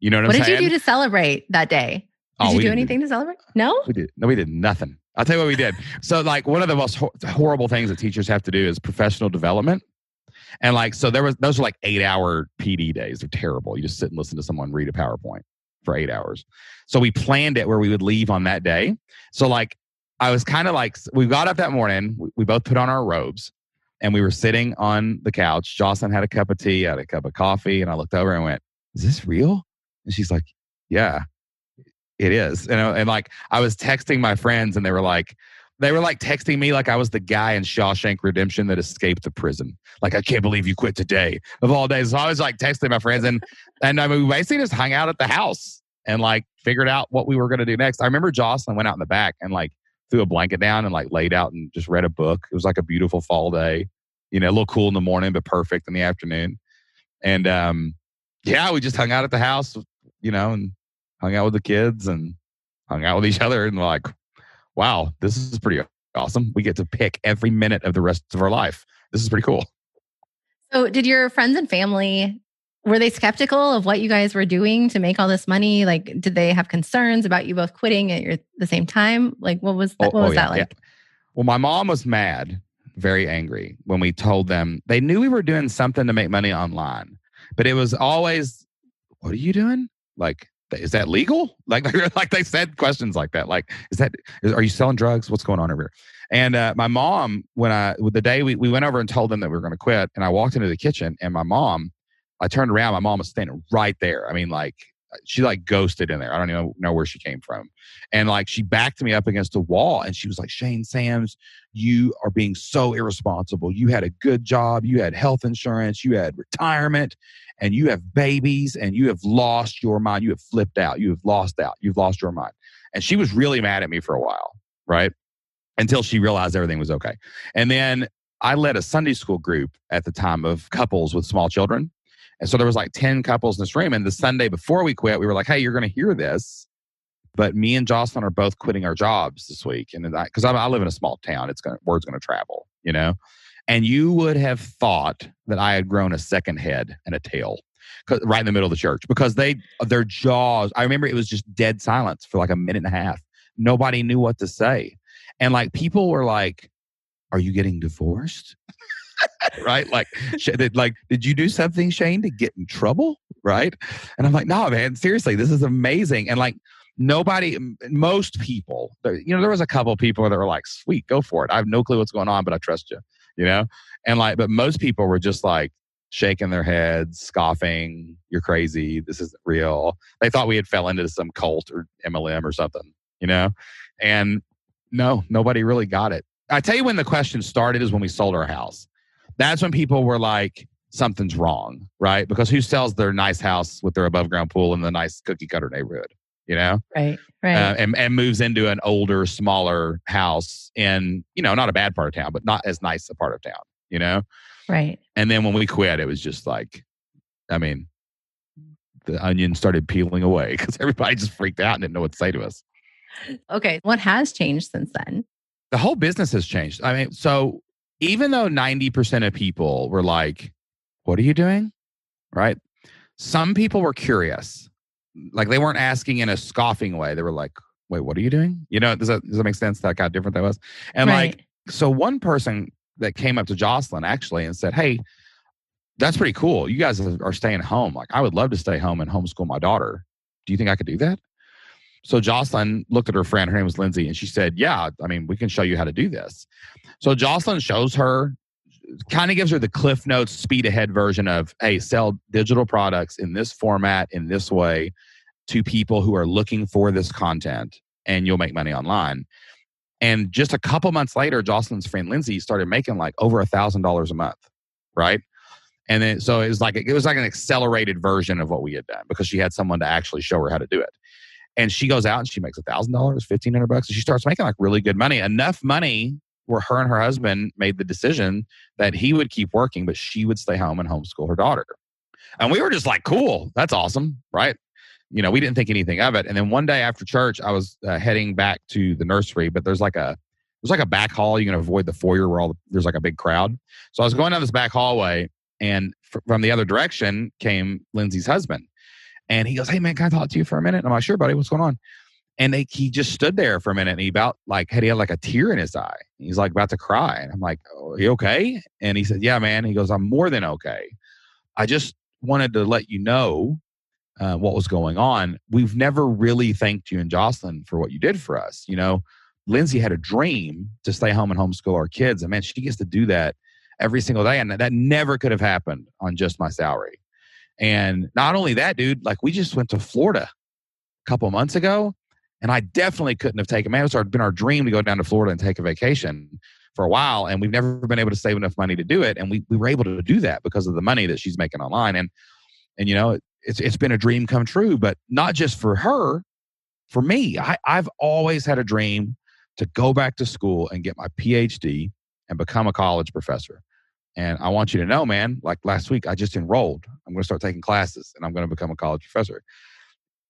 You know what I'm saying? What did you do to celebrate that day? Did you do anything to celebrate? No? We did nothing. I'll tell you what we did. So like one of the most horrible things that teachers have to do is professional development. And like, so those are like 8-hour PD days. They're terrible. You just sit and listen to someone read a PowerPoint for 8 hours. So we planned it where we would leave on that day. So like, I was kind of like, we got up that morning, we both put on our robes and we were sitting on the couch. Jocelyn had a cup of tea, I had a cup of coffee. And I looked over and went, is this real? And she's like, yeah, it is. And like, I was texting my friends and they were like texting me like I was the guy in Shawshank Redemption that escaped the prison. Like, I can't believe you quit today of all days. So I was like texting my friends and we basically just hung out at the house and like figured out what we were going to do next. I remember Jocelyn went out in the back and like threw a blanket down and like laid out and just read a book. It was like a beautiful fall day, you know, a little cool in the morning, but perfect in the afternoon. And we just hung out at the house, you know, and hung out with the kids and hung out with each other and like, wow, this is pretty awesome. We get to pick every minute of the rest of our life. This is pretty cool. So did your friends and family, were they skeptical of what you guys were doing to make all this money? Like, did they have concerns about you both quitting at the same time? Like, what was that like? Yeah. Well, my mom was mad, very angry when we told them. They knew we were doing something to make money online, but it was always, what are you doing? Like, is that legal? Like they said questions like that. Like, are you selling drugs? What's going on over here? And my mom, the day we went over and told them that we were going to quit, and I walked into the kitchen and I turned around, my mom was standing right there. I mean, like, she like ghosted in there. I don't even know where she came from. And like, she backed me up against the wall and she was like, Shane Sams, you are being so irresponsible. You had a good job. You had health insurance. You had retirement and you have babies and you have lost your mind. You have flipped out. You have lost out. You've lost your mind. And she was really mad at me for a while, right? Until she realized everything was okay. And then I led a Sunday school group at the time of couples with small children. And so there was like 10 couples in this room. And the Sunday before we quit, we were like, hey, you're going to hear this, but me and Jocelyn are both quitting our jobs this week. And because I live in a small town, word's going to travel, you know? And you would have thought that I had grown a second head and a tail right in the middle of the church because their jaws, I remember it was just dead silence for like a minute and a half. Nobody knew what to say. And like, people were like, are you getting divorced? Right? Like, did you do something, Shane, to get in trouble? Right? And I'm like, no, man, seriously, this is amazing. And like, most people, you know, there was a couple people that were like, sweet, go for it. I have no clue what's going on, but I trust you, you know? And like, but most people were just like shaking their heads, scoffing, you're crazy. This isn't real. They thought we had fell into some cult or MLM or something, you know? And no, nobody really got it. I tell you when the question started is when we sold our house. That's when people were like, something's wrong, right? Because who sells their nice house with their above ground pool in the nice cookie cutter neighborhood, you know? Right. And moves into an older, smaller house in, you know, not a bad part of town, but not as nice a part of town, you know? Right. And then when we quit, it was just like, I mean, the onion started peeling away because everybody just freaked out and didn't know what to say to us. Okay. What has changed since then? The whole business has changed. I mean, so even though 90% of people were like, what are you doing? Right? Some people were curious. Like they weren't asking in a scoffing way. They were like, wait, what are you doing? You know, does that make sense? Like how different that was. And right. Like, so one person that came up to Jocelyn actually and said, hey, that's pretty cool. You guys are staying home. Like I would love to stay home and homeschool my daughter. Do you think I could do that? So Jocelyn looked at her friend, her name was Lindsay, and she said, yeah, I mean, we can show you how to do this. So Jocelyn shows her, kind of gives her the Cliff Notes speed ahead version of, hey, sell digital products in this format, in this way, to people who are looking for this content, and you'll make money online. And just a couple months later, Jocelyn's friend Lindsay started making like over $1,000 a month, right? And then, so it was like an accelerated version of what we had done because she had someone to actually show her how to do it. And she goes out and she makes $1,000, $1,500, and she starts making like really good money, enough money where her and her husband made the decision that he would keep working, but she would stay home and homeschool her daughter. And we were just like, cool, that's awesome, right? You know, we didn't think anything of it. And then one day after church, I was heading back to the nursery, but there's like a back hall. You can avoid the foyer where there's like a big crowd. So I was going down this back hallway, and from the other direction came Lindsay's husband. And he goes, "Hey man, can I talk to you for a minute?" And I'm like, "Sure, buddy, what's going on?" And he just stood there for a minute, and he had a tear in his eye. He's like about to cry. And I'm like, "Oh, are you okay?" And he said, "Yeah, man." He goes, "I'm more than okay. I just wanted to let you know what was going on. We've never really thanked you and Jocelyn for what you did for us. You know, Lindsay had a dream to stay home and homeschool our kids. And man, she gets to do that every single day. And that never could have happened on just my salary. And not only that, dude, like we just went to Florida a couple months ago. And I definitely couldn't have taken, man, it's been our dream to go down to Florida and take a vacation for a while. And we've never been able to save enough money to do it. And we were able to do that because of the money that she's making online. And you know, it's been a dream come true, but not just for her, for me. I've always had a dream to go back to school and get my PhD and become a college professor. And I want you to know, man, like last week, I just enrolled. I'm going to start taking classes and I'm going to become a college professor.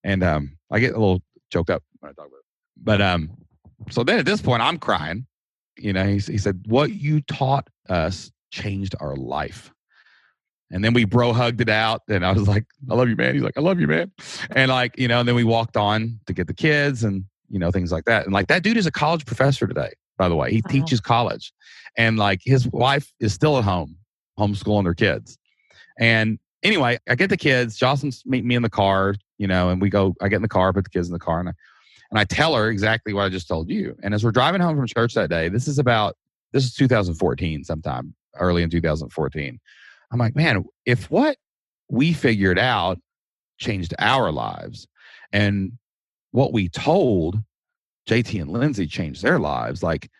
And I get a little choked up when I talk about it. But so then at this point, I'm crying. You know, he said, "What you taught us changed our life." And then we bro hugged it out. And I was like, "I love you, man." He's like, "I love you, man." And like, you know, and then we walked on to get the kids and, you know, things like that. And like that dude is a college professor today, by the way. He teaches college. And like his wife is still at home, homeschooling her kids. And anyway, I get the kids. Jocelyn's meeting me in the car, you know, and I get in the car, put the kids in the car, and I tell her exactly what I just told you. And as we're driving home from church that day, this is 2014 sometime, early in 2014. I'm like, man, if what we figured out changed our lives and what we told JT and Lindsay changed their lives, like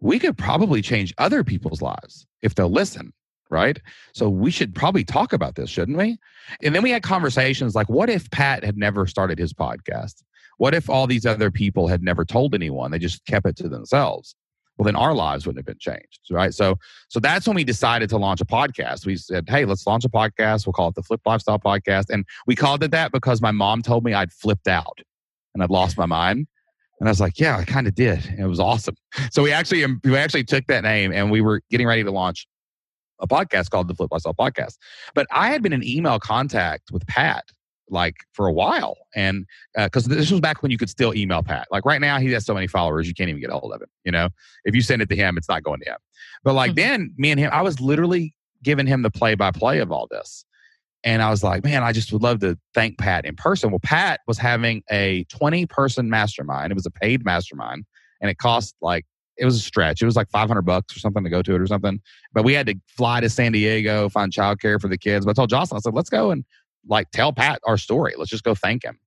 we could probably change other people's lives if they'll listen, right? So we should probably talk about this, shouldn't we? And then we had conversations like, what if Pat had never started his podcast? What if all these other people had never told anyone? They just kept it to themselves. Well, then our lives wouldn't have been changed, right? So that's when we decided to launch a podcast. We said, "Hey, let's launch a podcast. We'll call it the Flip Lifestyle Podcast." And we called it that because my mom told me I'd flipped out and I'd lost my mind. And I was like, "Yeah, I kind of did." And it was awesome. So we actually took that name, and we were getting ready to launch a podcast called the Flip Lifestyle Podcast. But I had been in email contact with Pat like for a while, and because this was back when you could still email Pat. Like right now, he has so many followers, you can't even get a hold of him. You know, if you send it to him, it's not going to him. But like then, me and him, I was literally giving him the play-by-play of all this, and I was like, man, I just would love to thank Pat in person. Well, Pat was having a 20-person mastermind. It was a paid mastermind, and it cost like, it was a stretch. It was like $500 or something to go to it or something. But we had to fly to San Diego, find childcare for the kids. But I told Jocelyn, I said, "Let's go and like tell Pat our story. Let's just go thank him."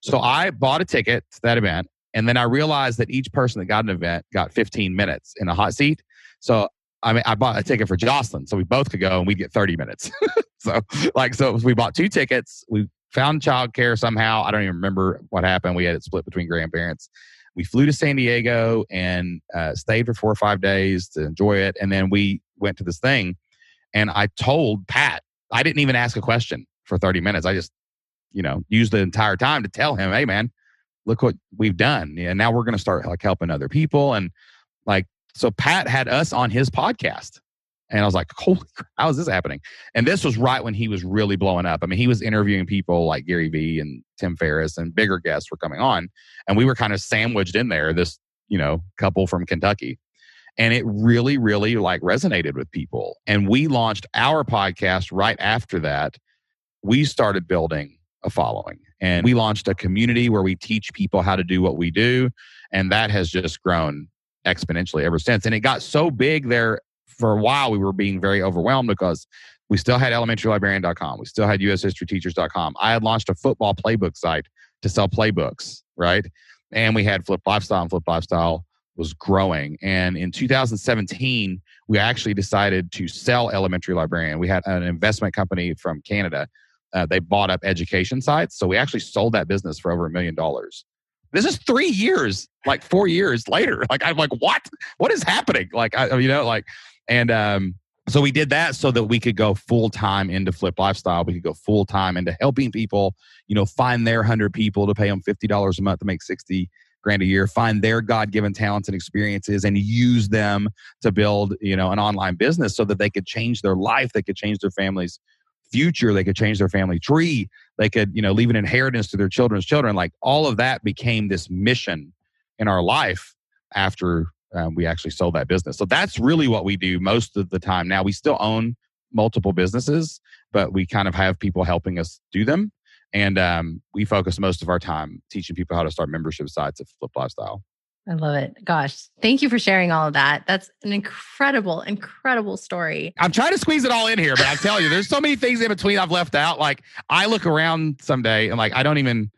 So I bought a ticket to that event. And then I realized that each person that got an event got 15 minutes in a hot seat. So I mean, I bought a ticket for Jocelyn, so we both could go and we'd get 30 minutes. So we bought two tickets. We found childcare somehow. I don't even remember what happened. We had it split between grandparents. We flew to San Diego and stayed for 4 or 5 days to enjoy it. And then we went to this thing, and I told Pat, I didn't even ask a question for 30 minutes. I just, you know, used the entire time to tell him, "Hey man, look what we've done. And now we're going to start like helping other people." And like, so Pat had us on his podcast, and I was like, "Holy crap, how is this happening?" And this was right when he was really blowing up. I mean, he was interviewing people like Gary Vee and Tim Ferriss, and bigger guests were coming on. And we were kind of sandwiched in there, this, you know, couple from Kentucky. And it really, really like resonated with people. And we launched our podcast right after that. We started building a following, and we launched a community where we teach people how to do what we do. And that has just grown exponentially ever since. And it got so big there. For a while, we were being very overwhelmed because we still had elementarylibrarian.com. We still had ushistoryteachers.com. I had launched a football playbook site to sell playbooks, right? And we had Flip Lifestyle, and Flip Lifestyle was growing. And in 2017, we actually decided to sell Elementary Librarian. We had an investment company from Canada. They bought up education sites. So we actually sold that business for over $1 million. This is 3 years, like 4 years later. Like, I'm like, what is happening? Like, so we did that so that we could go full time into Flip Lifestyle. We could go full time into helping people, find their 100 people to pay them $50 a month to make $60,000 a year, find their God-given talents and experiences and use them to build, an online business so that they could change their life. They could change their family's future. They could change their family tree. They could, leave an inheritance to their children's children. Like, all of that became this mission in our life after we actually sold that business. So that's really what we do most of the time now. We still own multiple businesses, but we kind of have people helping us do them. And we focus most of our time teaching people how to start membership sites at Flip Lifestyle. I love it. Gosh, thank you for sharing all of that. That's an incredible, incredible story. I'm trying to squeeze it all in here, but I tell you, there's so many things in between I've left out. Like, I look around someday and I don't even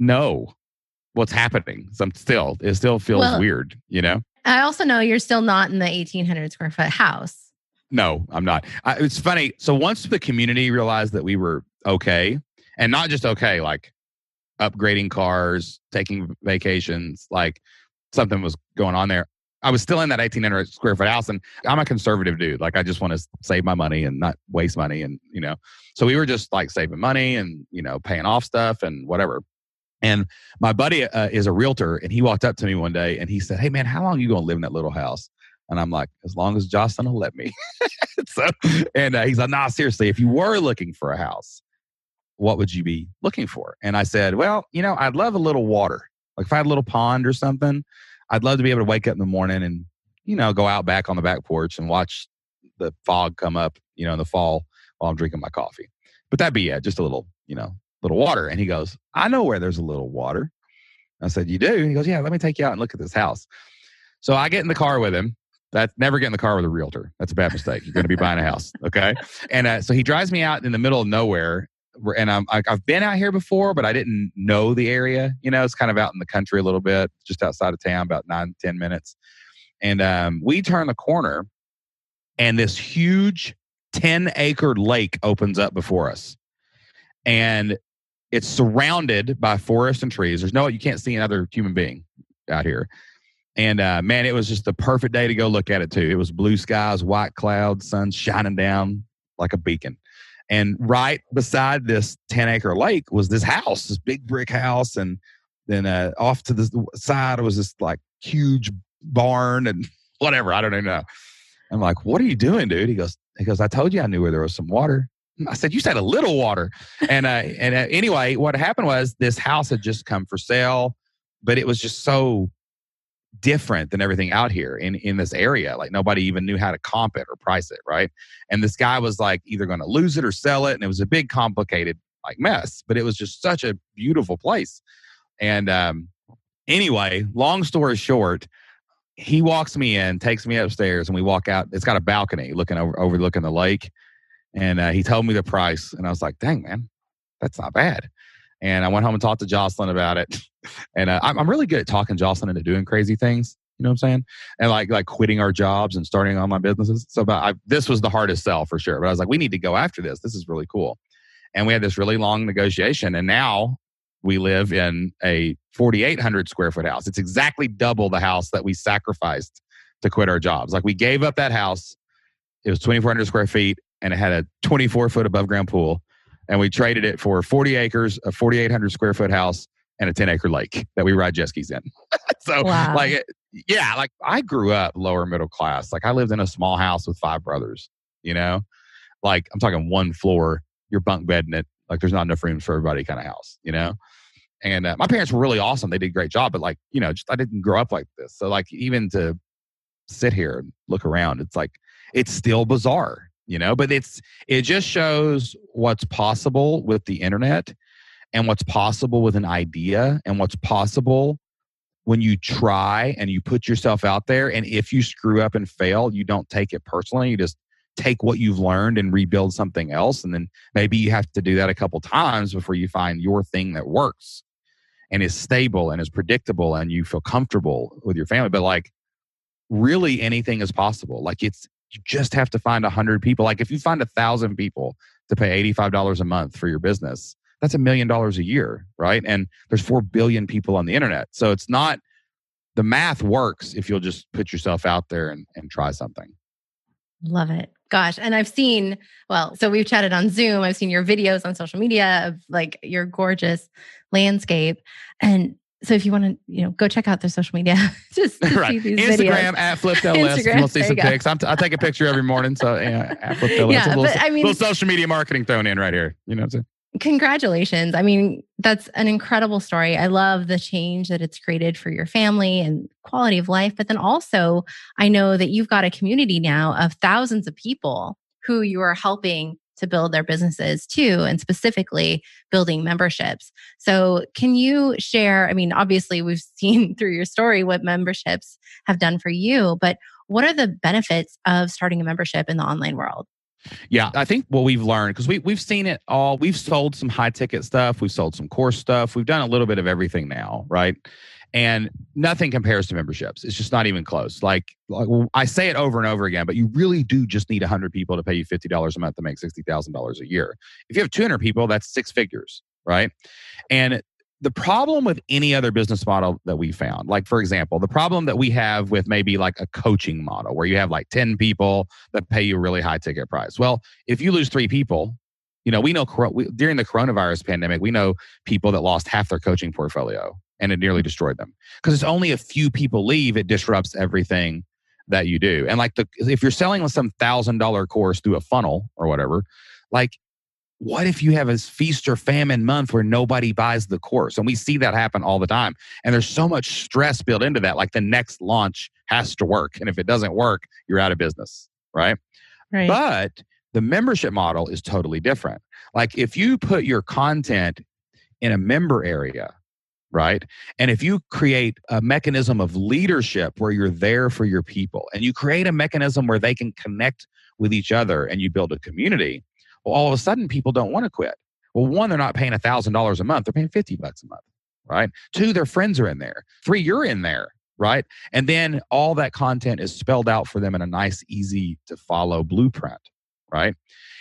know what's happening. It still feels weird, I also know you're still not in the 1,800 square foot house. No, I'm not. It's funny. So once the community realized that we were okay, and not just okay, like upgrading cars, taking vacations, like something was going on there. I was still in that 1,800 square foot house, and I'm a conservative dude. Like, I just want to save my money and not waste money. And, so we were just like saving money and, paying off stuff and whatever. And my buddy is a realtor, and he walked up to me one day and he said, "Hey man, how long are you going to live in that little house?" And I'm like, "As long as Jocelyn will let me." He's like, "Nah, seriously, if you were looking for a house, what would you be looking for?" And I said, "Well, I'd love a little water. Like, if I had a little pond or something, I'd love to be able to wake up in the morning and, go out back on the back porch and watch the fog come up, in the fall while I'm drinking my coffee. But that'd be it, just a little, little water." And he goes, "I know where there's a little water." I said, "You do?" And he goes, "Yeah, let me take you out and look at this house." So I get in the car with him. That's never get in the car with a realtor. That's a bad mistake. You're going to be buying a house. Okay. And so he drives me out in the middle of nowhere. And I've been out here before, but I didn't know the area. It's kind of out in the country a little bit, just outside of town, about 9-10 minutes. And we turn the corner, and this huge 10-acre lake opens up before us. And it's surrounded by forest and trees. You can't see another human being out here. And man, it was just the perfect day to go look at it too. It was blue skies, white clouds, sun shining down like a beacon. And right beside this 10-acre lake was this house, this big brick house. And then off to the side was this like huge barn and whatever. I don't even know. I'm like, "What are you doing, dude?" He goes, "I told you I knew where there was some water." I said, "You said a little water." And anyway, what happened was this house had just come for sale, but it was just so different than everything out here in this area. Like, nobody even knew how to comp it or price it, right? And this guy was like either going to lose it or sell it. And it was a big, complicated mess, but it was just such a beautiful place. And anyway, long story short, he walks me in, takes me upstairs, and we walk out. It's got a balcony looking overlooking the lake. And he told me the price, and I was like, "Dang, man, that's not bad." And I went home and talked to Jocelyn about it. And I'm really good at talking Jocelyn into doing crazy things. You know what I'm saying? And like quitting our jobs and starting online businesses. So this was the hardest sell for sure. But I was like, "We need to go after this. This is really cool." And we had this really long negotiation. And now we live in a 4,800 square foot house. It's exactly double the house that we sacrificed to quit our jobs. Like, we gave up that house. It was 2,400 square feet. And it had a 24-foot above-ground pool. And we traded it for 40 acres, a 4,800-square-foot house, and a 10-acre lake that we ride jet skis in. So, wow. I grew up lower middle class. Like, I lived in a small house with 5 brothers, Like, I'm talking 1 floor, you're bunk bedding it. Like, there's not enough rooms for everybody kind of house, And my parents were really awesome. They did a great job. But, I didn't grow up like this. So, even to sit here and look around, it's still bizarre. But it just shows what's possible with the internet and what's possible with an idea and what's possible when you try and you put yourself out there. And if you screw up and fail, you don't take it personally. You just take what you've learned and rebuild something else. And then maybe you have to do that a couple times before you find your thing that works and is stable and is predictable and you feel comfortable with your family. But really anything is possible. You just have to find 100 people. If you find 1,000 people to pay $85 a month for your business, that's $1 million a year, right? And there's 4 billion people on the internet. So it's not, the math works if you'll just put yourself out there and try something. Love it. Gosh. And I've seen, well, so we've chatted on Zoom. I've seen your videos on social media of like your gorgeous landscape. And so if you want to, you know, go check out their social media, just right. see these Instagram videos. At FlippedLS. You'll see some pics. I take a picture every morning. So at FlippedLS. Yeah, little social media marketing thrown in right here. You know what I'm saying? Congratulations. I mean, that's an incredible story. I love the change that it's created for your family and quality of life. But then also, I know that you've got a community now of thousands of people who you are helping to build their businesses too, and specifically building memberships. So can you share, I mean, obviously we've seen through your story what memberships have done for you, but what are the benefits of starting a membership in the online world? Yeah, I think what we've learned, because we've seen it all. We've sold some high ticket stuff. We've sold some course stuff. We've done a little bit of everything now, right? And nothing compares to memberships. It's just not even close. Like I say it over and over again, but you really do just need 100 people to pay you $50 a month to make $60,000 a year. If you have 200 people, that's 6 figures, right? And the problem with any other business model that we found, like for example, the problem that we have with maybe like a coaching model where you have like 10 people that pay you a really high ticket price. Well, if you lose 3 people, you know, we know during the coronavirus pandemic, we know people that lost half their coaching portfolio and it nearly destroyed them. Because it's only a few people leave, it disrupts everything that you do. And like if you're selling with some $1,000 course through a funnel or whatever, like, what if you have a feast or famine month where nobody buys the course? And we see that happen all the time. And there's so much stress built into that. Like the next launch has to work. And if it doesn't work, you're out of business, right? But the membership model is totally different. Like if you put your content in a member area, right? And if you create a mechanism of leadership where you're there for your people and you create a mechanism where they can connect with each other and you build a community, well, all of a sudden, people don't want to quit. Well, one, they're not paying $1,000 a month. They're paying $50 a month, right? 2, their friends are in there. 3, you're in there, right? And then all that content is spelled out for them in a nice, easy to follow blueprint, right?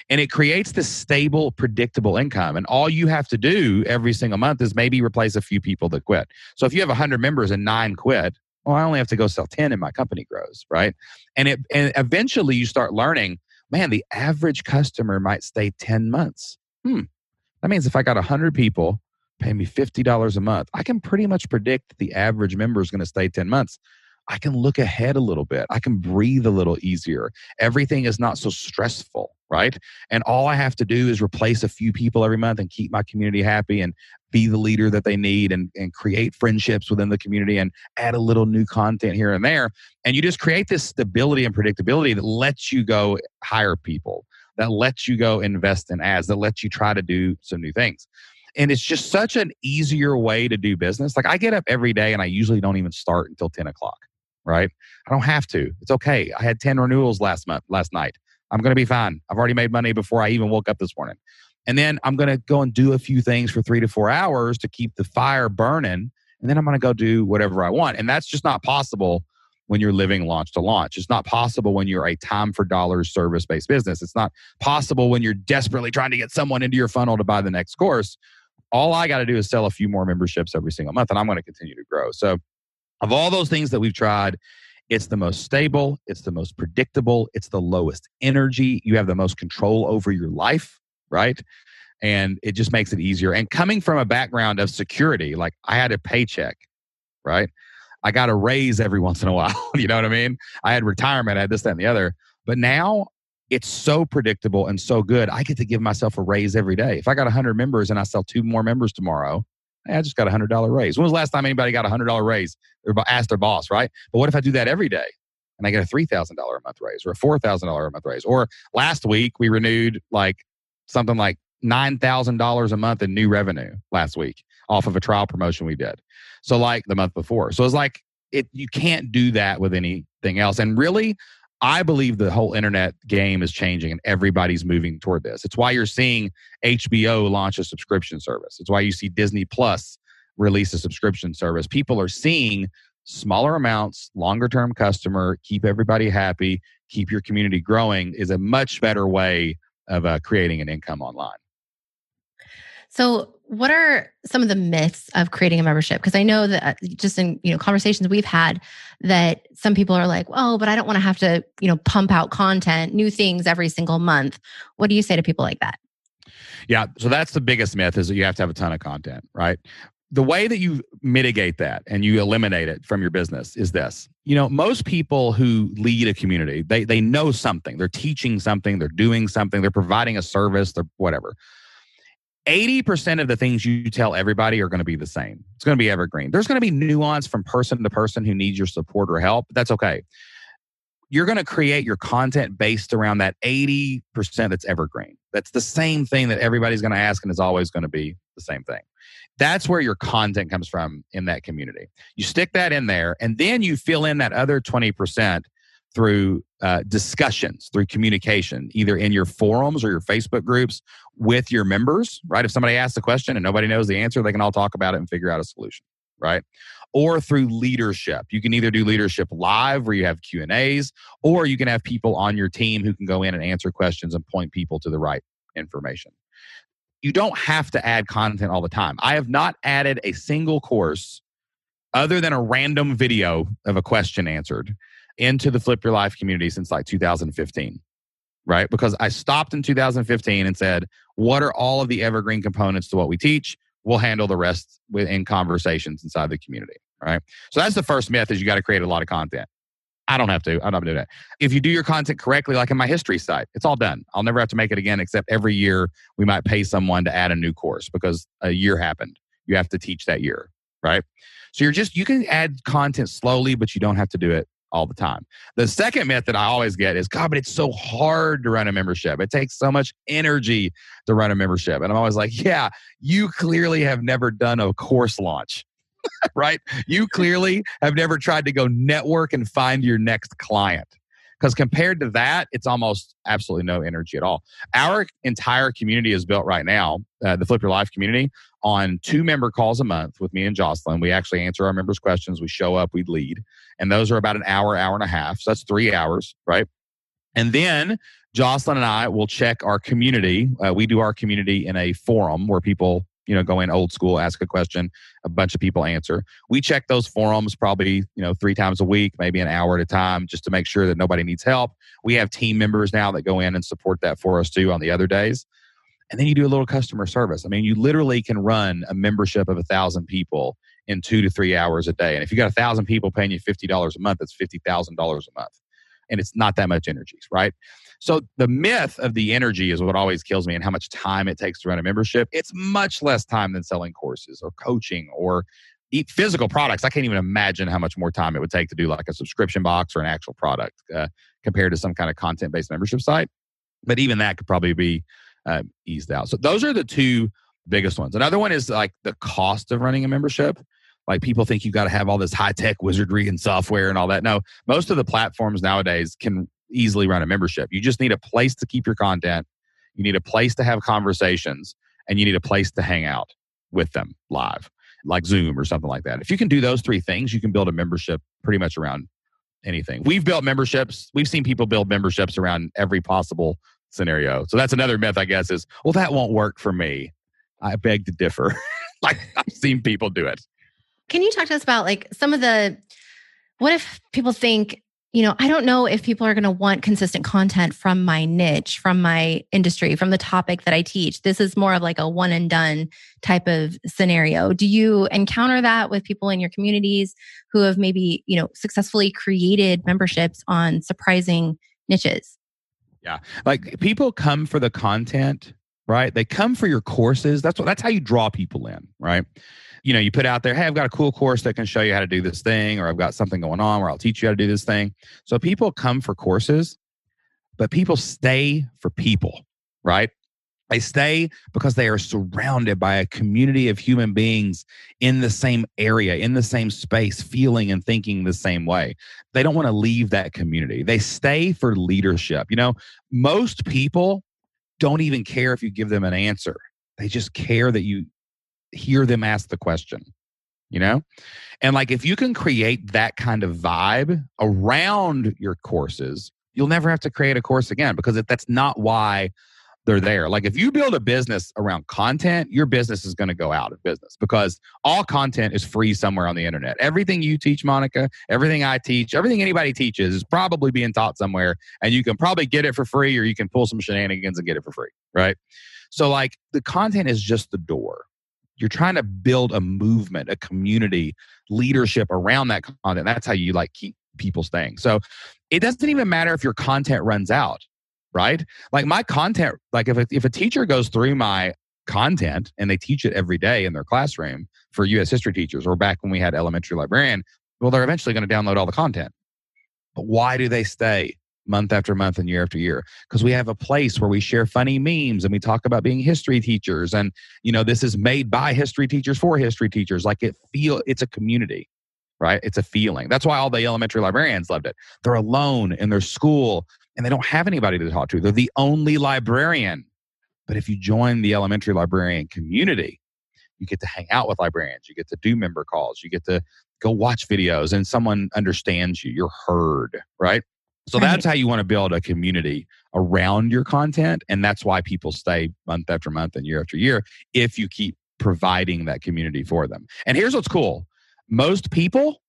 And it creates this stable, predictable income. And all you have to do every single month is maybe replace a few people that quit. So if you have 100 members and 9 quit, well, I only have to go sell 10 and my company grows, right? And eventually you start learning, man, the average customer might stay 10 months. That means if I got 100 people pay me $50 a month, I can pretty much predict that the average member is going to stay 10 months. I can look ahead a little bit. I can breathe a little easier. Everything is not so stressful, right? And all I have to do is replace a few people every month and keep my community happy and be the leader that they need and create friendships within the community and add a little new content here and there. And you just create this stability and predictability that lets you go hire people, that lets you go invest in ads, that lets you try to do some new things. And it's just such an easier way to do business. Like I get up every day and I usually don't even start until 10 o'clock. Right? I don't have to. It's okay. I had 10 renewals last night. I'm going to be fine. I've already made money before I even woke up this morning. And then I'm going to go and do a few things for 3 to 4 hours to keep the fire burning. And then I'm going to go do whatever I want. And that's just not possible when you're living launch to launch. It's not possible when you're a time for dollars service-based business. It's not possible when you're desperately trying to get someone into your funnel to buy the next course. All I got to do is sell a few more memberships every single month and I'm going to continue to grow. So of all those things that we've tried, it's the most stable, it's the most predictable, it's the lowest energy. You have the most control over your life, right? And it just makes it easier. And coming from a background of security, like I had a paycheck, right? I got a raise every once in a while. You know what I mean? I had retirement, I had this, that, and the other. But now it's so predictable and so good. I get to give myself a raise every day. If I got 100 members and I sell 2 more members tomorrow, I just got a $100 raise. When was the last time anybody got a $100 raise? Ask their boss, right? But what if I do that every day and I get a $3,000 a month raise or a $4,000 a month raise? Or last week we renewed like something like $9,000 a month in new revenue last week off of a trial promotion we did. So like the month before. So it's like you can't do that with anything else. And really, I believe the whole internet game is changing and everybody's moving toward this. It's why you're seeing HBO launch a subscription service. It's why you see Disney Plus release a subscription service. People are seeing smaller amounts, longer term customer, keep everybody happy, keep your community growing is a much better way of creating an income online. So what are some of the myths of creating a membership? Because I know that just in conversations we've had that some people are like, oh, but I don't want to have to pump out content, new things every single month. What do you say to people like that? Yeah. So that's the biggest myth, is that you have to have a ton of content, right? The way that you mitigate that and you eliminate it from your business is this. Most people who lead a community, they know something. They're teaching something. They're doing something. They're providing a service. They're whatever. 80% of the things you tell everybody are going to be the same. It's going to be evergreen. There's going to be nuance from person to person who needs your support or help. But that's okay. You're going to create your content based around that 80% that's evergreen. That's the same thing that everybody's going to ask, and is always going to be the same thing. That's where your content comes from in that community. You stick that in there, and then you fill in that other 20% through discussions, through communication, either in your forums or your Facebook groups with your members, right? If somebody asks a question and nobody knows the answer, they can all talk about it and figure out a solution, right? Or through leadership. You can either do leadership live where you have Q&As, or you can have people on your team who can go in and answer questions and point people to the right information. You don't have to add content all the time. I have not added a single course other than a random video of a question answered into the Flip Your Life community since like 2015, right? Because I stopped in 2015 and said, what are all of the evergreen components to what we teach? We'll handle the rest in conversations inside the community, right? So that's the first myth, is you got to create a lot of content. I don't have to. I'm not going to do that. If you do your content correctly, like in my history site, it's all done. I'll never have to make it again, except every year we might pay someone to add a new course because a year happened. You have to teach that year, right? So you can add content slowly, but you don't have to do it all the time. The second myth that I always get is, God, but it's so hard to run a membership. It takes so much energy to run a membership. And I'm always like, yeah, you clearly have never done a course launch. Right? You clearly have never tried to go network and find your next client. Because compared to that, it's almost absolutely no energy at all. Our entire community is built right now, the Flip Your Life community, on 2 member calls a month with me and Jocelyn. We actually answer our members' questions. We show up, we lead. And those are about an hour, hour and a half. So that's 3 hours, right? And then Jocelyn and I will check our community. We do our community in a forum where people go in old school, ask a question, a bunch of people answer. We check those forums probably, 3 times a week, maybe an hour at a time, just to make sure that nobody needs help. We have team members now that go in and support that for us too on the other days. And then you do a little customer service. I mean, you literally can run a membership of 1,000 people in 2 to 3 hours a day. And if you got 1,000 people paying you $50 a month, that's $50,000 a month. And it's not that much energy, right? So the myth of the energy is what always kills me, and how much time it takes to run a membership. It's much less time than selling courses or coaching or physical products. I can't even imagine how much more time it would take to do like a subscription box or an actual product compared to some kind of content-based membership site. But even that could probably be eased out. So those are the 2 biggest ones. Another one is like the cost of running a membership. Like people think you got to have all this high-tech wizardry and software and all that. No, most of the platforms nowadays can easily run a membership. You just need a place to keep your content. You need a place to have conversations, and you need a place to hang out with them live, like Zoom or something like that. If you can do those 3 things, you can build a membership pretty much around anything. We've built memberships. We've seen people build memberships around every possible scenario. So that's another myth, I guess, is, well, that won't work for me. I beg to differ. Like I've seen people do it. Can you talk to us about like some of what if people think, I don't know if people are going to want consistent content from my niche, from my industry, from the topic that I teach. This is more of like a one and done type of scenario. Do you encounter that with people in your communities who have maybe, successfully created memberships on surprising niches? Yeah. Like people come for the content, right? They come for your courses. That's how you draw people in, right? You put out there, hey, I've got a cool course that can show you how to do this thing, or I've got something going on where I'll teach you how to do this thing. So people come for courses, but people stay for people, right? They stay because they are surrounded by a community of human beings in the same area, in the same space, feeling and thinking the same way. They don't want to leave that community. They stay for leadership. Most people don't even care if you give them an answer. They just care that you hear them ask the question, And like, if you can create that kind of vibe around your courses, you'll never have to create a course again, because that's not why they're there. Like if you build a business around content, your business is going to go out of business because all content is free somewhere on the internet. Everything you teach, Monica, everything I teach, everything anybody teaches is probably being taught somewhere, and you can probably get it for free or you can pull some shenanigans and get it for free, right? So like the content is just the door. You're trying to build a movement, a community, leadership around that content. That's how you like keep people staying. So it doesn't even matter if your content runs out, right? Like my content, like if a teacher goes through my content and they teach it every day in their classroom for U.S. history teachers, or back when we had elementary librarian, well, they're eventually going to download all the content. But why do they stay month after month and year after year? Because we have a place where we share funny memes and we talk about being history teachers. And, you know, this is made by history teachers for history teachers. Like it's a community, right? It's a feeling. That's why all the elementary librarians loved it. They're alone in their school and they don't have anybody to talk to. They're the only librarian. But if you join the elementary librarian community, you get to hang out with librarians. You get to do member calls. You get to go watch videos and someone understands you. You're heard, right? So that's how you want to build a community around your content. And that's why people stay month after month and year after year if you keep providing that community for them. And here's what's cool. Most people,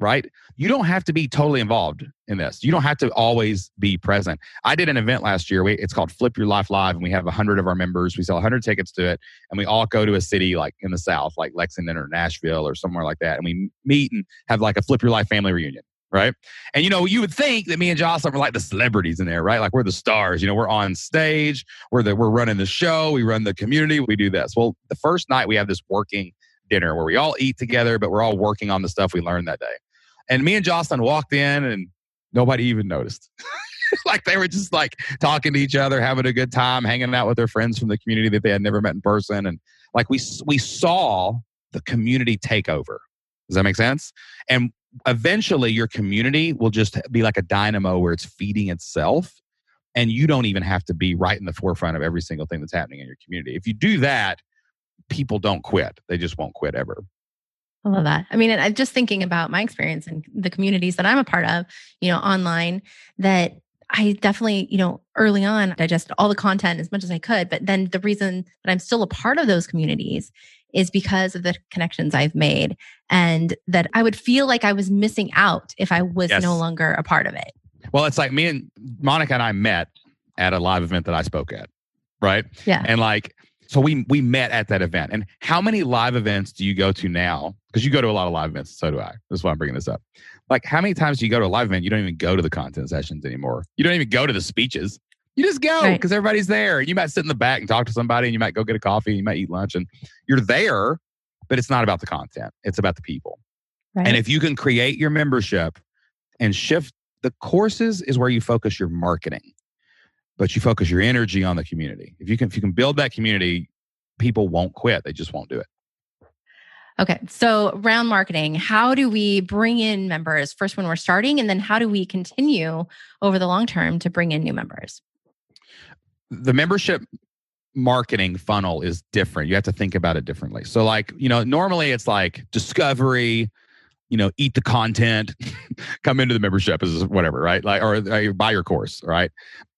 right? You don't have to be totally involved in this. You don't have to always be present. I did an event last year. It's called Flip Your Life Live. And we have 100 of our members. We sell 100 tickets to it. And we all go to a city like in the South, like Lexington or Nashville or somewhere like that. And we meet and have like a Flip Your Life family reunion. Right? And, you know, you would think that me and Jocelyn were like the celebrities in there, right? Like we're the stars, you know, we're on stage, we're running the show, we run the community, we do this. Well, the first night we have this working dinner where we all eat together, but we're all working on the stuff we learned that day. And me and Jocelyn walked in and nobody even noticed. Like they were just like talking to each other, having a good time, hanging out with their friends from the community that they had never met in person. And like we saw the community take over. Does that make sense? And eventually, your community will just be like a dynamo where it's feeding itself, and you don't even have to be right in the forefront of every single thing that's happening in your community. If you do that, people don't quit. They just won't quit ever. I love that. I mean, I'm just thinking about my experience and the communities that I'm a part of, you know, online, that I definitely, you know, early on digested all the content as much as I could. But then the reason that I'm still a part of those communities is because of the connections I've made, and that I would feel like I was missing out if I was no longer a part of it. Well, it's like me and Monica and I met at a live event that I spoke at, right? Yeah. And like, so we met at that event. And how many live events do you go to now? Because you go to a lot of live events, so do I. That's why I'm bringing this up. Like, how many times do you go to a live event? You don't even go to the content sessions anymore. You don't even go to the speeches. You just go because everybody's there. You might sit in the back and talk to somebody, and you might go get a coffee, and you might eat lunch, and you're there, but it's not about the content. It's about the people. Right. And if you can create your membership and shift, the courses is where you focus your marketing, but you focus your energy on the community. If you can build that community, people won't quit. They just won't do it. Okay. So round marketing, how do we bring in members first when we're starting? And then how do we continue over the long term to bring in new members? The membership marketing funnel is different. You have to think about it differently. So like, you know, normally it's like discovery, you know, eat the content, come into the membership is whatever, right? Like, or buy your course, right?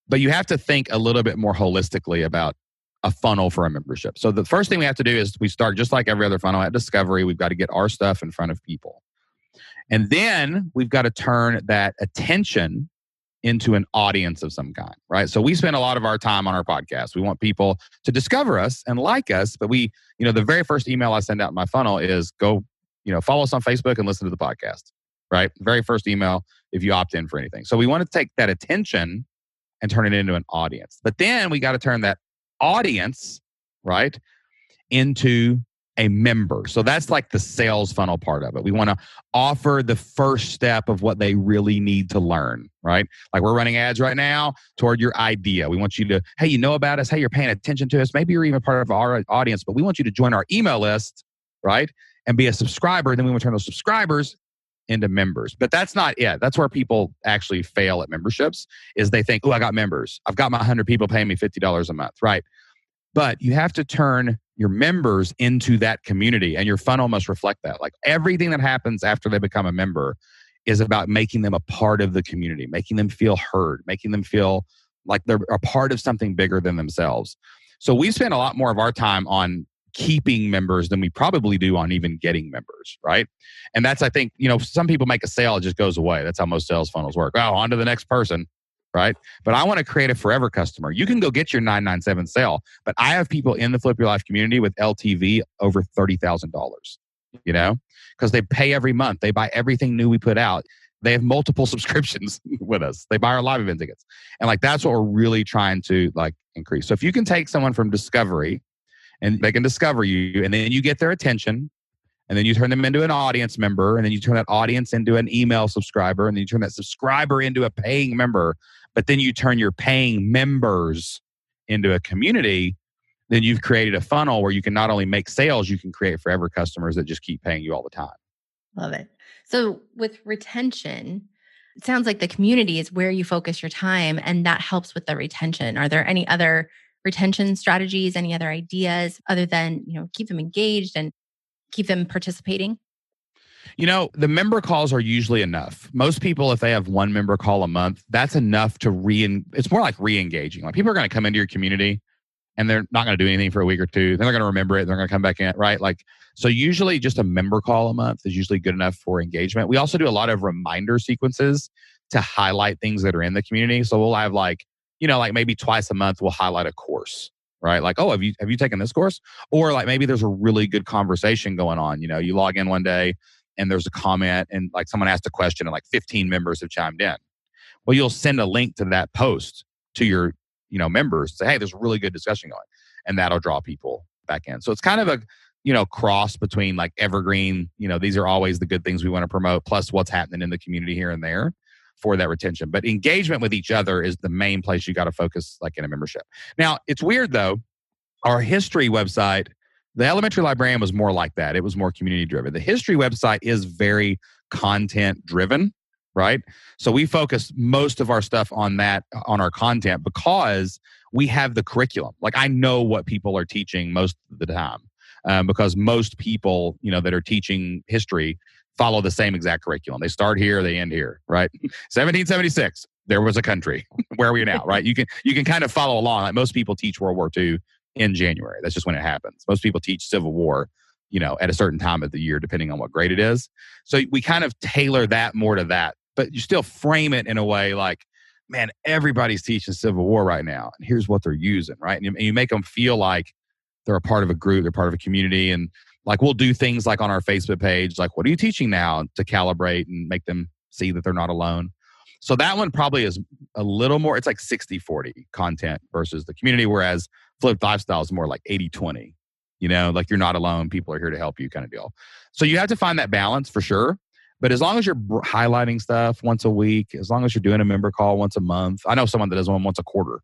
But you have to think a little bit more holistically about a funnel for a membership. So the first thing we have to do is we start just like every other funnel at discovery. We've got to get our stuff in front of people. And then we've got to turn that attention into an audience of some kind, right? So we spend a lot of our time on our podcast. We want people to discover us and like us, but we, you know, the very first email I send out in my funnel is go, you know, follow us on Facebook and listen to the podcast, right? Very first email if you opt in for anything. So we want to take that attention and turn it into an audience. But then we got to turn that audience, right, into a member. So that's like the sales funnel part of it. We want to offer the first step of what they really need to learn, right? Like we're running ads right now toward your idea. We want you to, hey, you know about us. Hey, you're paying attention to us. Maybe you're even part of our audience, but we want you to join our email list, right? And be a subscriber. Then we want to turn those subscribers into members. But that's not it. That's where people actually fail at memberships is they think, oh, I got members. I've got my 100 people paying me $50 a month, right? But you have to turn your members into that community, and your funnel must reflect that. Like everything that happens after they become a member is about making them a part of the community, making them feel heard, making them feel like they're a part of something bigger than themselves. So we spend a lot more of our time on keeping members than we probably do on even getting members, right? And that's, I think, you know, some people make a sale, it just goes away. That's how most sales funnels work. Oh, on to the next person, right? But I want to create a forever customer. You can go get your 997 sale, but I have people in the Flip Your Life community with LTV over $30,000, you know, because they pay every month. They buy everything new we put out. They have multiple subscriptions with us. They buy our live event tickets. And like, that's what we're really trying to like increase. So if you can take someone from discovery and they can discover you, and then you get their attention, and then you turn them into an audience member, and then you turn that audience into an email subscriber, and then you turn that subscriber into a paying member, but then you turn your paying members into a community, then you've created a funnel where you can not only make sales, you can create forever customers that just keep paying you all the time. Love it. So with retention, it sounds like the community is where you focus your time, and that helps with the retention. Are there any other retention strategies, any other ideas other than, you know, keep them engaged and keep them participating? You know, the member calls are usually enough. Most people, if they have one member call a month, that's enough to it's more like re-engaging. Like, people are going to come into your community and they're not going to do anything for a week or two. Then they're going to remember it. They're going to come back in, right? Like, so usually just a member call a month is usually good enough for engagement. We also do a lot of reminder sequences to highlight things that are in the community. So we'll have like, you know, like maybe twice a month, we'll highlight a course, right? Like, oh, have you taken this course? Or like maybe there's a really good conversation going on. You know, you log in one day and there's a comment and like someone asked a question and like 15 members have chimed in. Well, you'll send a link to that post to your, you know, members, say, hey, there's a really good discussion going, and that'll draw people back in. So it's kind of a, you know, cross between like evergreen, you know, these are always the good things we want to promote, plus what's happening in the community here and there for that retention. But engagement with each other is the main place you got to focus, like in a membership. Now, it's weird though, our history website, the Elementary Librarian was more like that. It was more community driven. The history website is very content driven, right? So we focus most of our stuff on that, on our content, because we have the curriculum. Like, I know what people are teaching most of the time because most people, you know, that are teaching history follow the same exact curriculum. They start here, they end here, right? 1776, there was a country. Where are we now, right? You can kind of follow along. Like, most people teach World War II in January. That's just when it happens. Most people teach Civil War, you know, at a certain time of the year, depending on what grade it is. So we kind of tailor that more to that, but you still frame it in a way like, man, everybody's teaching Civil War right now, and here's what they're using, right? And you make them feel like they're a part of a group, they're part of a community. And like, we'll do things like on our Facebook page, like, what are you teaching now, to calibrate and make them see that they're not alone. So that one probably is a little more, it's like 60-40 content versus the community, whereas Flipped Lifestyle is more like 80-20, you know, like, you're not alone, people are here to help you kind of deal. So you have to find that balance for sure. But as long as you're highlighting stuff once a week, as long as you're doing a member call once a month, I know someone that does one once a quarter,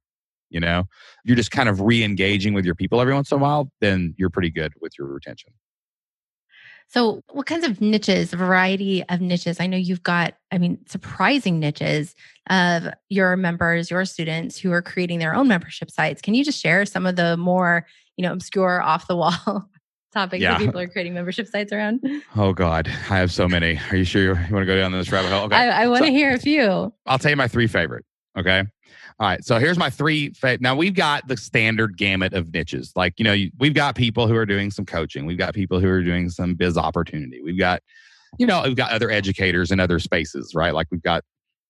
you know, you're just kind of re-engaging with your people every once in a while, then you're pretty good with your retention. So what kinds of niches, a variety of niches? I know you've got, I mean, surprising niches of your members, your students who are creating their own membership sites. Can you just share some of the more, you know, obscure, off the wall topics that people are creating membership sites around? Oh God, I have so many. Are you sure you want to go down this rabbit hole? Okay. I want to hear a few. I'll tell you my three favorite. Okay. All right. So here's my three. Now we've got the standard gamut of niches. Like, you know, we've got people who are doing some coaching. We've got people who are doing some biz opportunity. We've got, you know, we've got other educators in other spaces, right? Like, we've got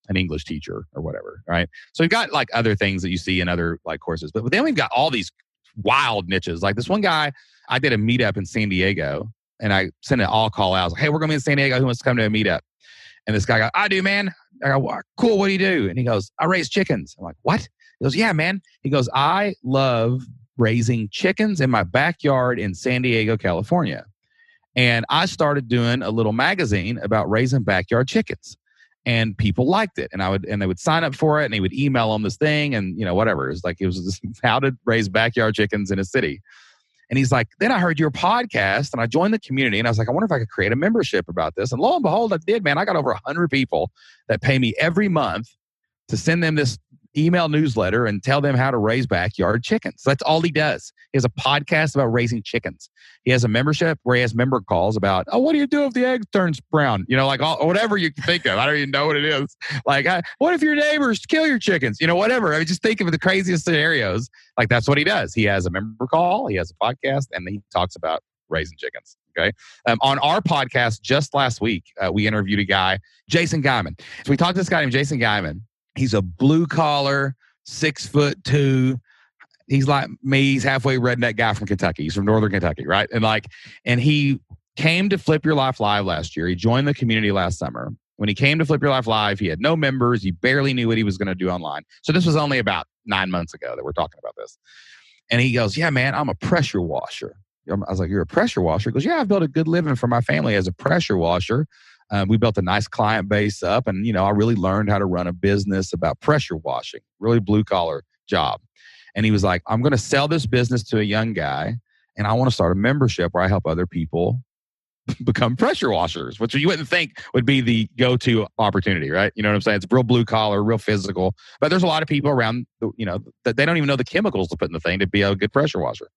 an English teacher or whatever, right? So we've got like other things that you see in other like courses. But then we've got all these wild niches. Like this one guy, I did a meetup in San Diego and I sent an all call out. I was like, hey, we're going to be in San Diego. Who wants to come to a meetup? And this guy goes, I do, man. I go, cool, what do you do? And he goes, I raise chickens. I'm like, what? He goes, yeah, man. He goes, I love raising chickens in my backyard in San Diego, California. And I started doing a little magazine about raising backyard chickens. And people liked it. And they would sign up for it, and he would email them this thing and, you know, whatever. It was like, it was this, how to raise backyard chickens in a city. And he's like, then I heard your podcast and I joined the community. And I was like, I wonder if I could create a membership about this. And lo and behold, I did, man. I got over 100 people that pay me every month to send them this email newsletter and tell them how to raise backyard chickens. That's all he does. He has a podcast about raising chickens. He has a membership where he has member calls about, oh, what do you do if the egg turns brown? You know, like all, whatever you can think of. I don't even know what it is. Like, what if your neighbors kill your chickens? You know, whatever. I mean, just think of the craziest scenarios. Like, that's what he does. He has a member call, he has a podcast, and he talks about raising chickens. Okay. On our podcast just last week, we interviewed a guy, Jason Guyman. So we talked to this guy named Jason Guyman. He's a blue collar, 6'2". He's like me. He's halfway redneck guy from Kentucky. He's from Northern Kentucky, right? And he came to Flip Your Life Live last year. He joined the community last summer. When he came to Flip Your Life Live, he had no members. He barely knew what he was going to do online. So this was only about 9 months ago that we're talking about this. And he goes, yeah, man, I'm a pressure washer. I was like, you're a pressure washer? He goes, yeah, I've built a good living for my family as a pressure washer. We built a nice client base up, and you know, I really learned how to run a business about pressure washing, really blue collar job. And he was like, I'm going to sell this business to a young guy, and I want to start a membership where I help other people become pressure washers, which you wouldn't think would be the go-to opportunity, right? You know what I'm saying? It's real blue collar, real physical, but there's a lot of people around, you know, that they don't even know the chemicals to put in the thing to be a good pressure washer.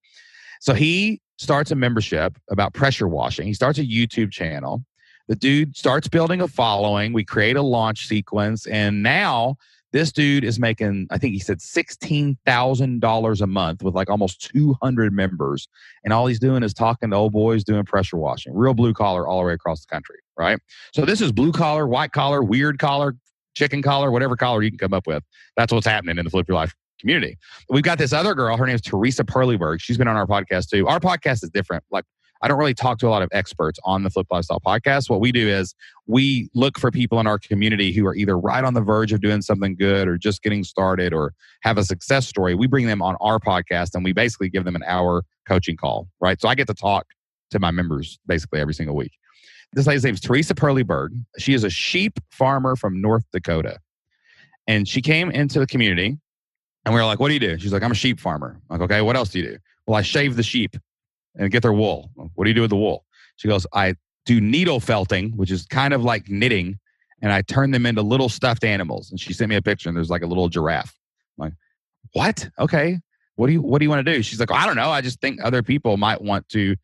So he starts a membership about pressure washing. He starts a YouTube channel. The dude starts building a following. We create a launch sequence. And now this dude is making, I think he said $16,000 a month with like almost 200 members. And all he's doing is talking to old boys doing pressure washing. Real blue collar all the way across the country, right? So this is blue collar, white collar, weird collar, chicken collar, whatever collar you can come up with. That's what's happening in the Flip Your Life community. We've got this other girl. Her name is Teresa Perlebergh. She's been on our podcast too. Our podcast is different. Like, I don't really talk to a lot of experts on the Flip Lifestyle podcast. What we do is we look for people in our community who are either right on the verge of doing something good or just getting started or have a success story. We bring them on our podcast and we basically give them an hour coaching call, right? So I get to talk to my members basically every single week. This lady's name is Teresa Perlebergh. She is a sheep farmer from North Dakota. And she came into the community and we were like, what do you do? She's like, I'm a sheep farmer. I'm like, okay, what else do you do? Well, I shave the sheep and get their wool. What do you do with the wool? She goes, I do needle felting, which is kind of like knitting, and I turn them into little stuffed animals. And she sent me a picture, and there's like a little giraffe. I'm like, what? Okay. What do you want to do? She's like, I don't know. I just think other people might want to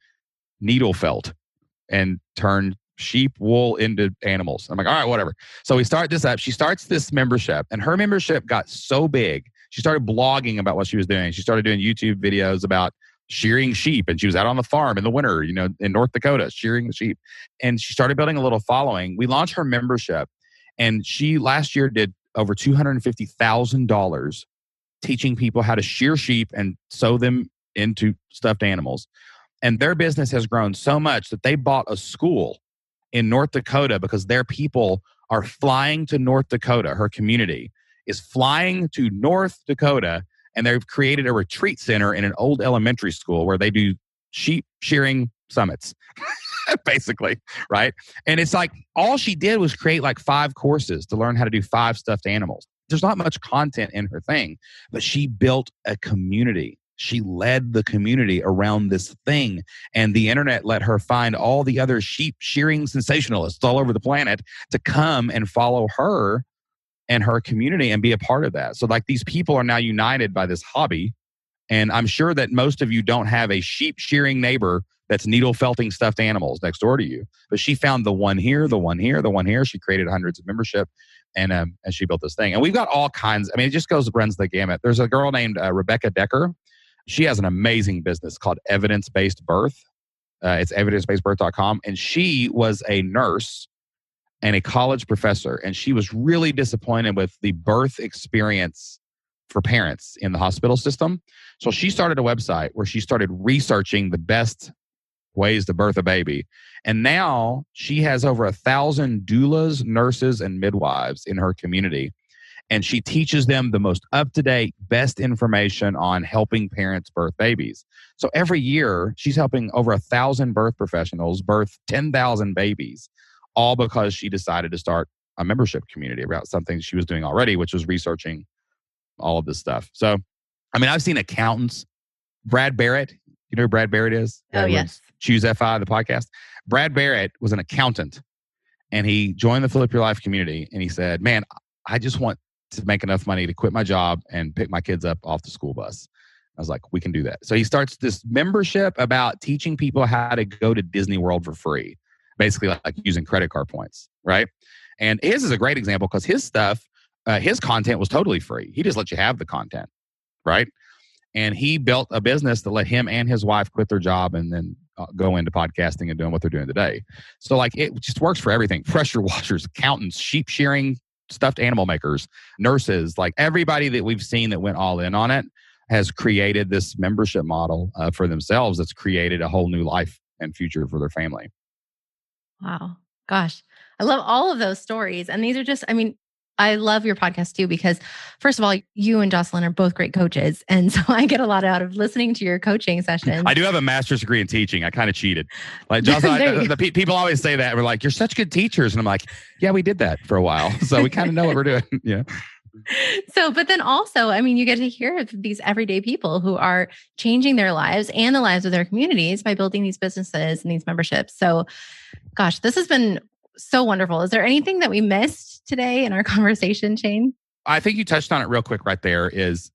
needle felt and turn sheep wool into animals. I'm like, all right, whatever. So we start this up. She starts this membership, and her membership got so big. She started blogging about what she was doing. She started doing YouTube videos about shearing sheep, and she was out on the farm in the winter, you know, in North Dakota, shearing the sheep. And she started building a little following. We launched her membership, and she last year did over $250,000 teaching people how to shear sheep and sew them into stuffed animals. And their business has grown so much that they bought a school in North Dakota because their people are flying to North Dakota. Her community is flying to North Dakota, and they've created a retreat center in an old elementary school where they do sheep shearing summits, basically, right? And it's like, all she did was create like 5 courses to learn how to do 5 stuffed animals. There's not much content in her thing, but she built a community. She led the community around this thing, and the internet let her find all the other sheep shearing sensationalists all over the planet to come and follow her and her community and be a part of that. So like, these people are now united by this hobby. And I'm sure that most of you don't have a sheep shearing neighbor that's needle felting stuffed animals next door to you. But she found the one here, the one here, the one here. She created hundreds of membership, and she built this thing. And we've got all kinds. I mean, it just runs the gamut. There's a girl named Rebecca Decker. She has an amazing business called Evidence Based Birth. It's evidencebasedbirth.com. And she was a nurse and a college professor, and she was really disappointed with the birth experience for parents in the hospital system. So she started a website where she started researching the best ways to birth a baby. And now she has over 1,000 doulas, nurses, and midwives in her community. And she teaches them the most up-to-date, best information on helping parents birth babies. So every year, she's helping over 1,000 birth professionals birth 10,000 babies, all because she decided to start a membership community about something she was doing already, which was researching all of this stuff. So, I mean, I've seen accountants. Brad Barrett, you know who Brad Barrett is? Oh, yes. Choose FI, the podcast. Brad Barrett was an accountant, and he joined the Flip Your Life community, and he said, man, I just want to make enough money to quit my job and pick my kids up off the school bus. I was like, we can do that. So he starts this membership about teaching people how to go to Disney World for free, basically like using credit card points, right? And his is a great example because his stuff, his content was totally free. He just let you have the content, right? And he built a business that let him and his wife quit their job and then go into podcasting and doing what they're doing today. So like it just works for everything. Pressure washers, accountants, sheep shearing, stuffed animal makers, nurses, like everybody that we've seen that went all in on it has created this membership model for themselves that's created a whole new life and future for their family. Wow. Gosh. I love all of those stories. And these are just, I mean, I love your podcast too, because first of all, you and Jocelyn are both great coaches. And so I get a lot out of listening to your coaching sessions. I do have a master's degree in teaching. I kind of cheated. Like Jocelyn, people always say that. We're like, you're such good teachers. And I'm like, yeah, we did that for a while. So we kind of know what we're doing. Yeah. So, but then also, I mean, you get to hear these everyday people who are changing their lives and the lives of their communities by building these businesses and these memberships. So, gosh, this has been so wonderful. Is there anything that we missed today in our conversation, Shane? I think you touched on it real quick right there is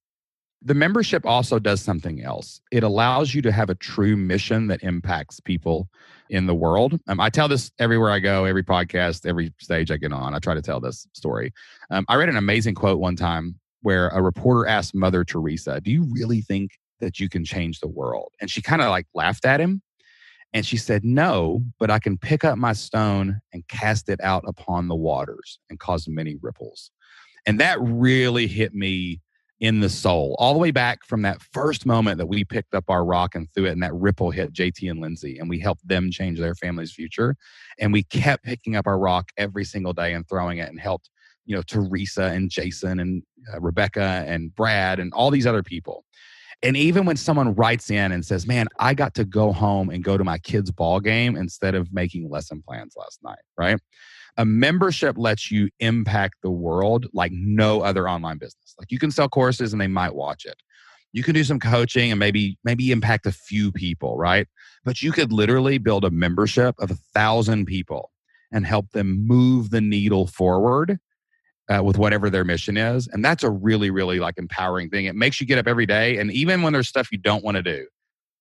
the membership also does something else. It allows you to have a true mission that impacts people in the world. I tell this everywhere I go, every podcast, every stage I get on. I try to tell this story. I read an amazing quote one time where a reporter asked Mother Teresa, do you really think that you can change the world? And she kind of like laughed at him. And she said, no, but I can pick up my stone and cast it out upon the waters and cause many ripples. And that really hit me in the soul, all the way back from that first moment that we picked up our rock and threw it, and that ripple hit JT and Lindsay, and we helped them change their family's future. And we kept picking up our rock every single day and throwing it and helped, you know, Teresa and Jason and Rebecca and Brad and all these other people. And even when someone writes in and says, man, I got to go home and go to my kids' ball game instead of making lesson plans last night, right? A membership lets you impact the world like no other online business. Like you can sell courses and they might watch it. You can do some coaching and maybe impact a few people, right? But you could literally build a membership of 1,000 people and help them move the needle forward with whatever their mission is. And that's a really, really like empowering thing. It makes you get up every day. And even when there's stuff you don't want to do,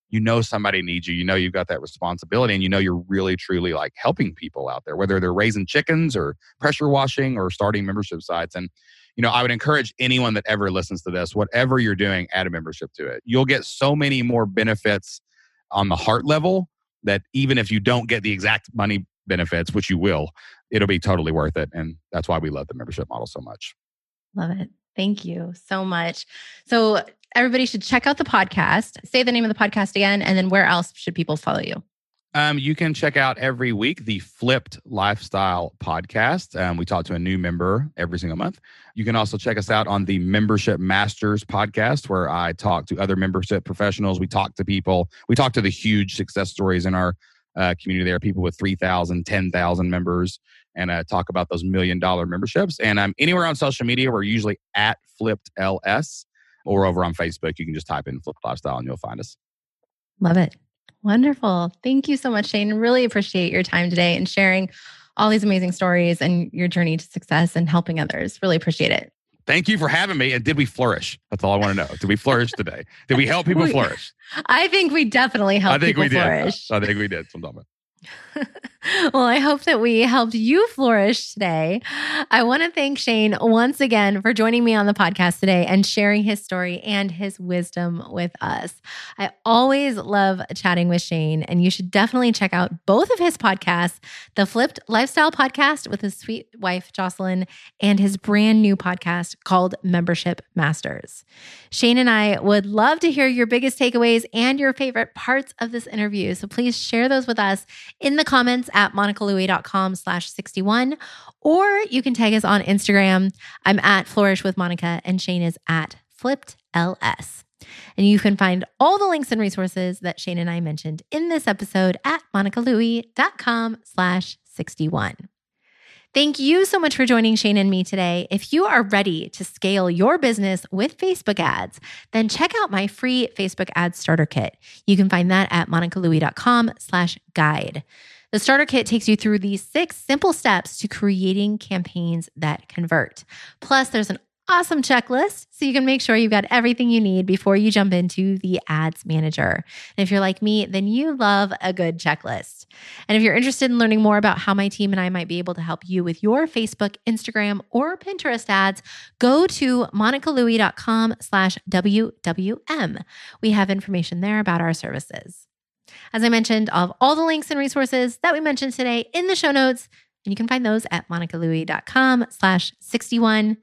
you know somebody needs you. You know you've got that responsibility, and you know you're really, truly like helping people out there, whether they're raising chickens or pressure washing or starting membership sites. And you know, I would encourage anyone that ever listens to this, whatever you're doing, add a membership to it. You'll get so many more benefits on the heart level that even if you don't get the exact money benefits, which you will, it'll be totally worth it. And that's why we love the membership model so much. Love it. Thank you so much. So everybody should check out the podcast. Say the name of the podcast again, and then where else should people follow you? You can check out every week the Flipped Lifestyle podcast. We talk to a new member every single month. You can also check us out on the Membership Masters podcast, where I talk to other membership professionals. We talk to people. We talk to the huge success stories in our community. There are people with 3,000, 10,000 members, and talk about those $1 million memberships. And I'm anywhere on social media. We're usually at Flipped LS. Or over on Facebook, you can just type in Flip Lifestyle and you'll find us. Love it. Wonderful. Thank you so much, Shane. Really appreciate your time today and sharing all these amazing stories and your journey to success and helping others. Really appreciate it. Thank you for having me. And did we flourish? That's all I want to know. Did we flourish today? Did we help people flourish? I think we definitely helped people flourish. I think we did. Well, I hope that we helped you flourish today. I want to thank Shane once again for joining me on the podcast today and sharing his story and his wisdom with us. I always love chatting with Shane, and you should definitely check out both of his podcasts, the Flipped Lifestyle podcast with his sweet wife, Jocelyn, and his brand new podcast called Membership Masters. Shane and I would love to hear your biggest takeaways and your favorite parts of this interview. So please share those with us in the comments at monicalouie.com/61, or you can tag us on Instagram. I'm at Flourish with Monica, and Shane is at Flipped LS. And you can find all the links and resources that Shane and I mentioned in this episode at monicalouie.com/61. Thank you so much for joining Shane and me today. If you are ready to scale your business with Facebook ads, then check out my free Facebook ad starter kit. You can find that at monicalouie.com/guide. The starter kit takes you through the 6 simple steps to creating campaigns that convert. Plus, there's an awesome checklist so you can make sure you've got everything you need before you jump into the ads manager. And if you're like me, then you love a good checklist. And if you're interested in learning more about how my team and I might be able to help you with your Facebook, Instagram, or Pinterest ads, go to monicalouie.com/WWM. We have information there about our services. As I mentioned, I'll have all the links and resources that we mentioned today in the show notes, and you can find those at monicalouie.com/61.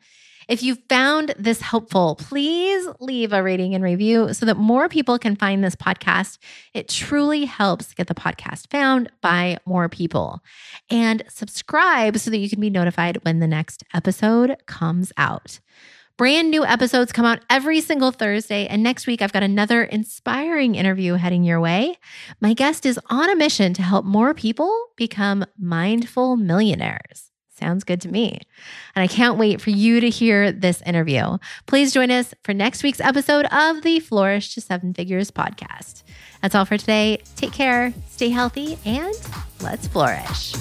If you found this helpful, please leave a rating and review so that more people can find this podcast. It truly helps get the podcast found by more people. And subscribe so that you can be notified when the next episode comes out. Brand new episodes come out every single Thursday, and next week I've got another inspiring interview heading your way. My guest is on a mission to help more people become mindful millionaires. Sounds good to me. And I can't wait for you to hear this interview. Please join us for next week's episode of the Flourish to Seven Figures podcast. That's all for today. Take care, stay healthy, and let's flourish.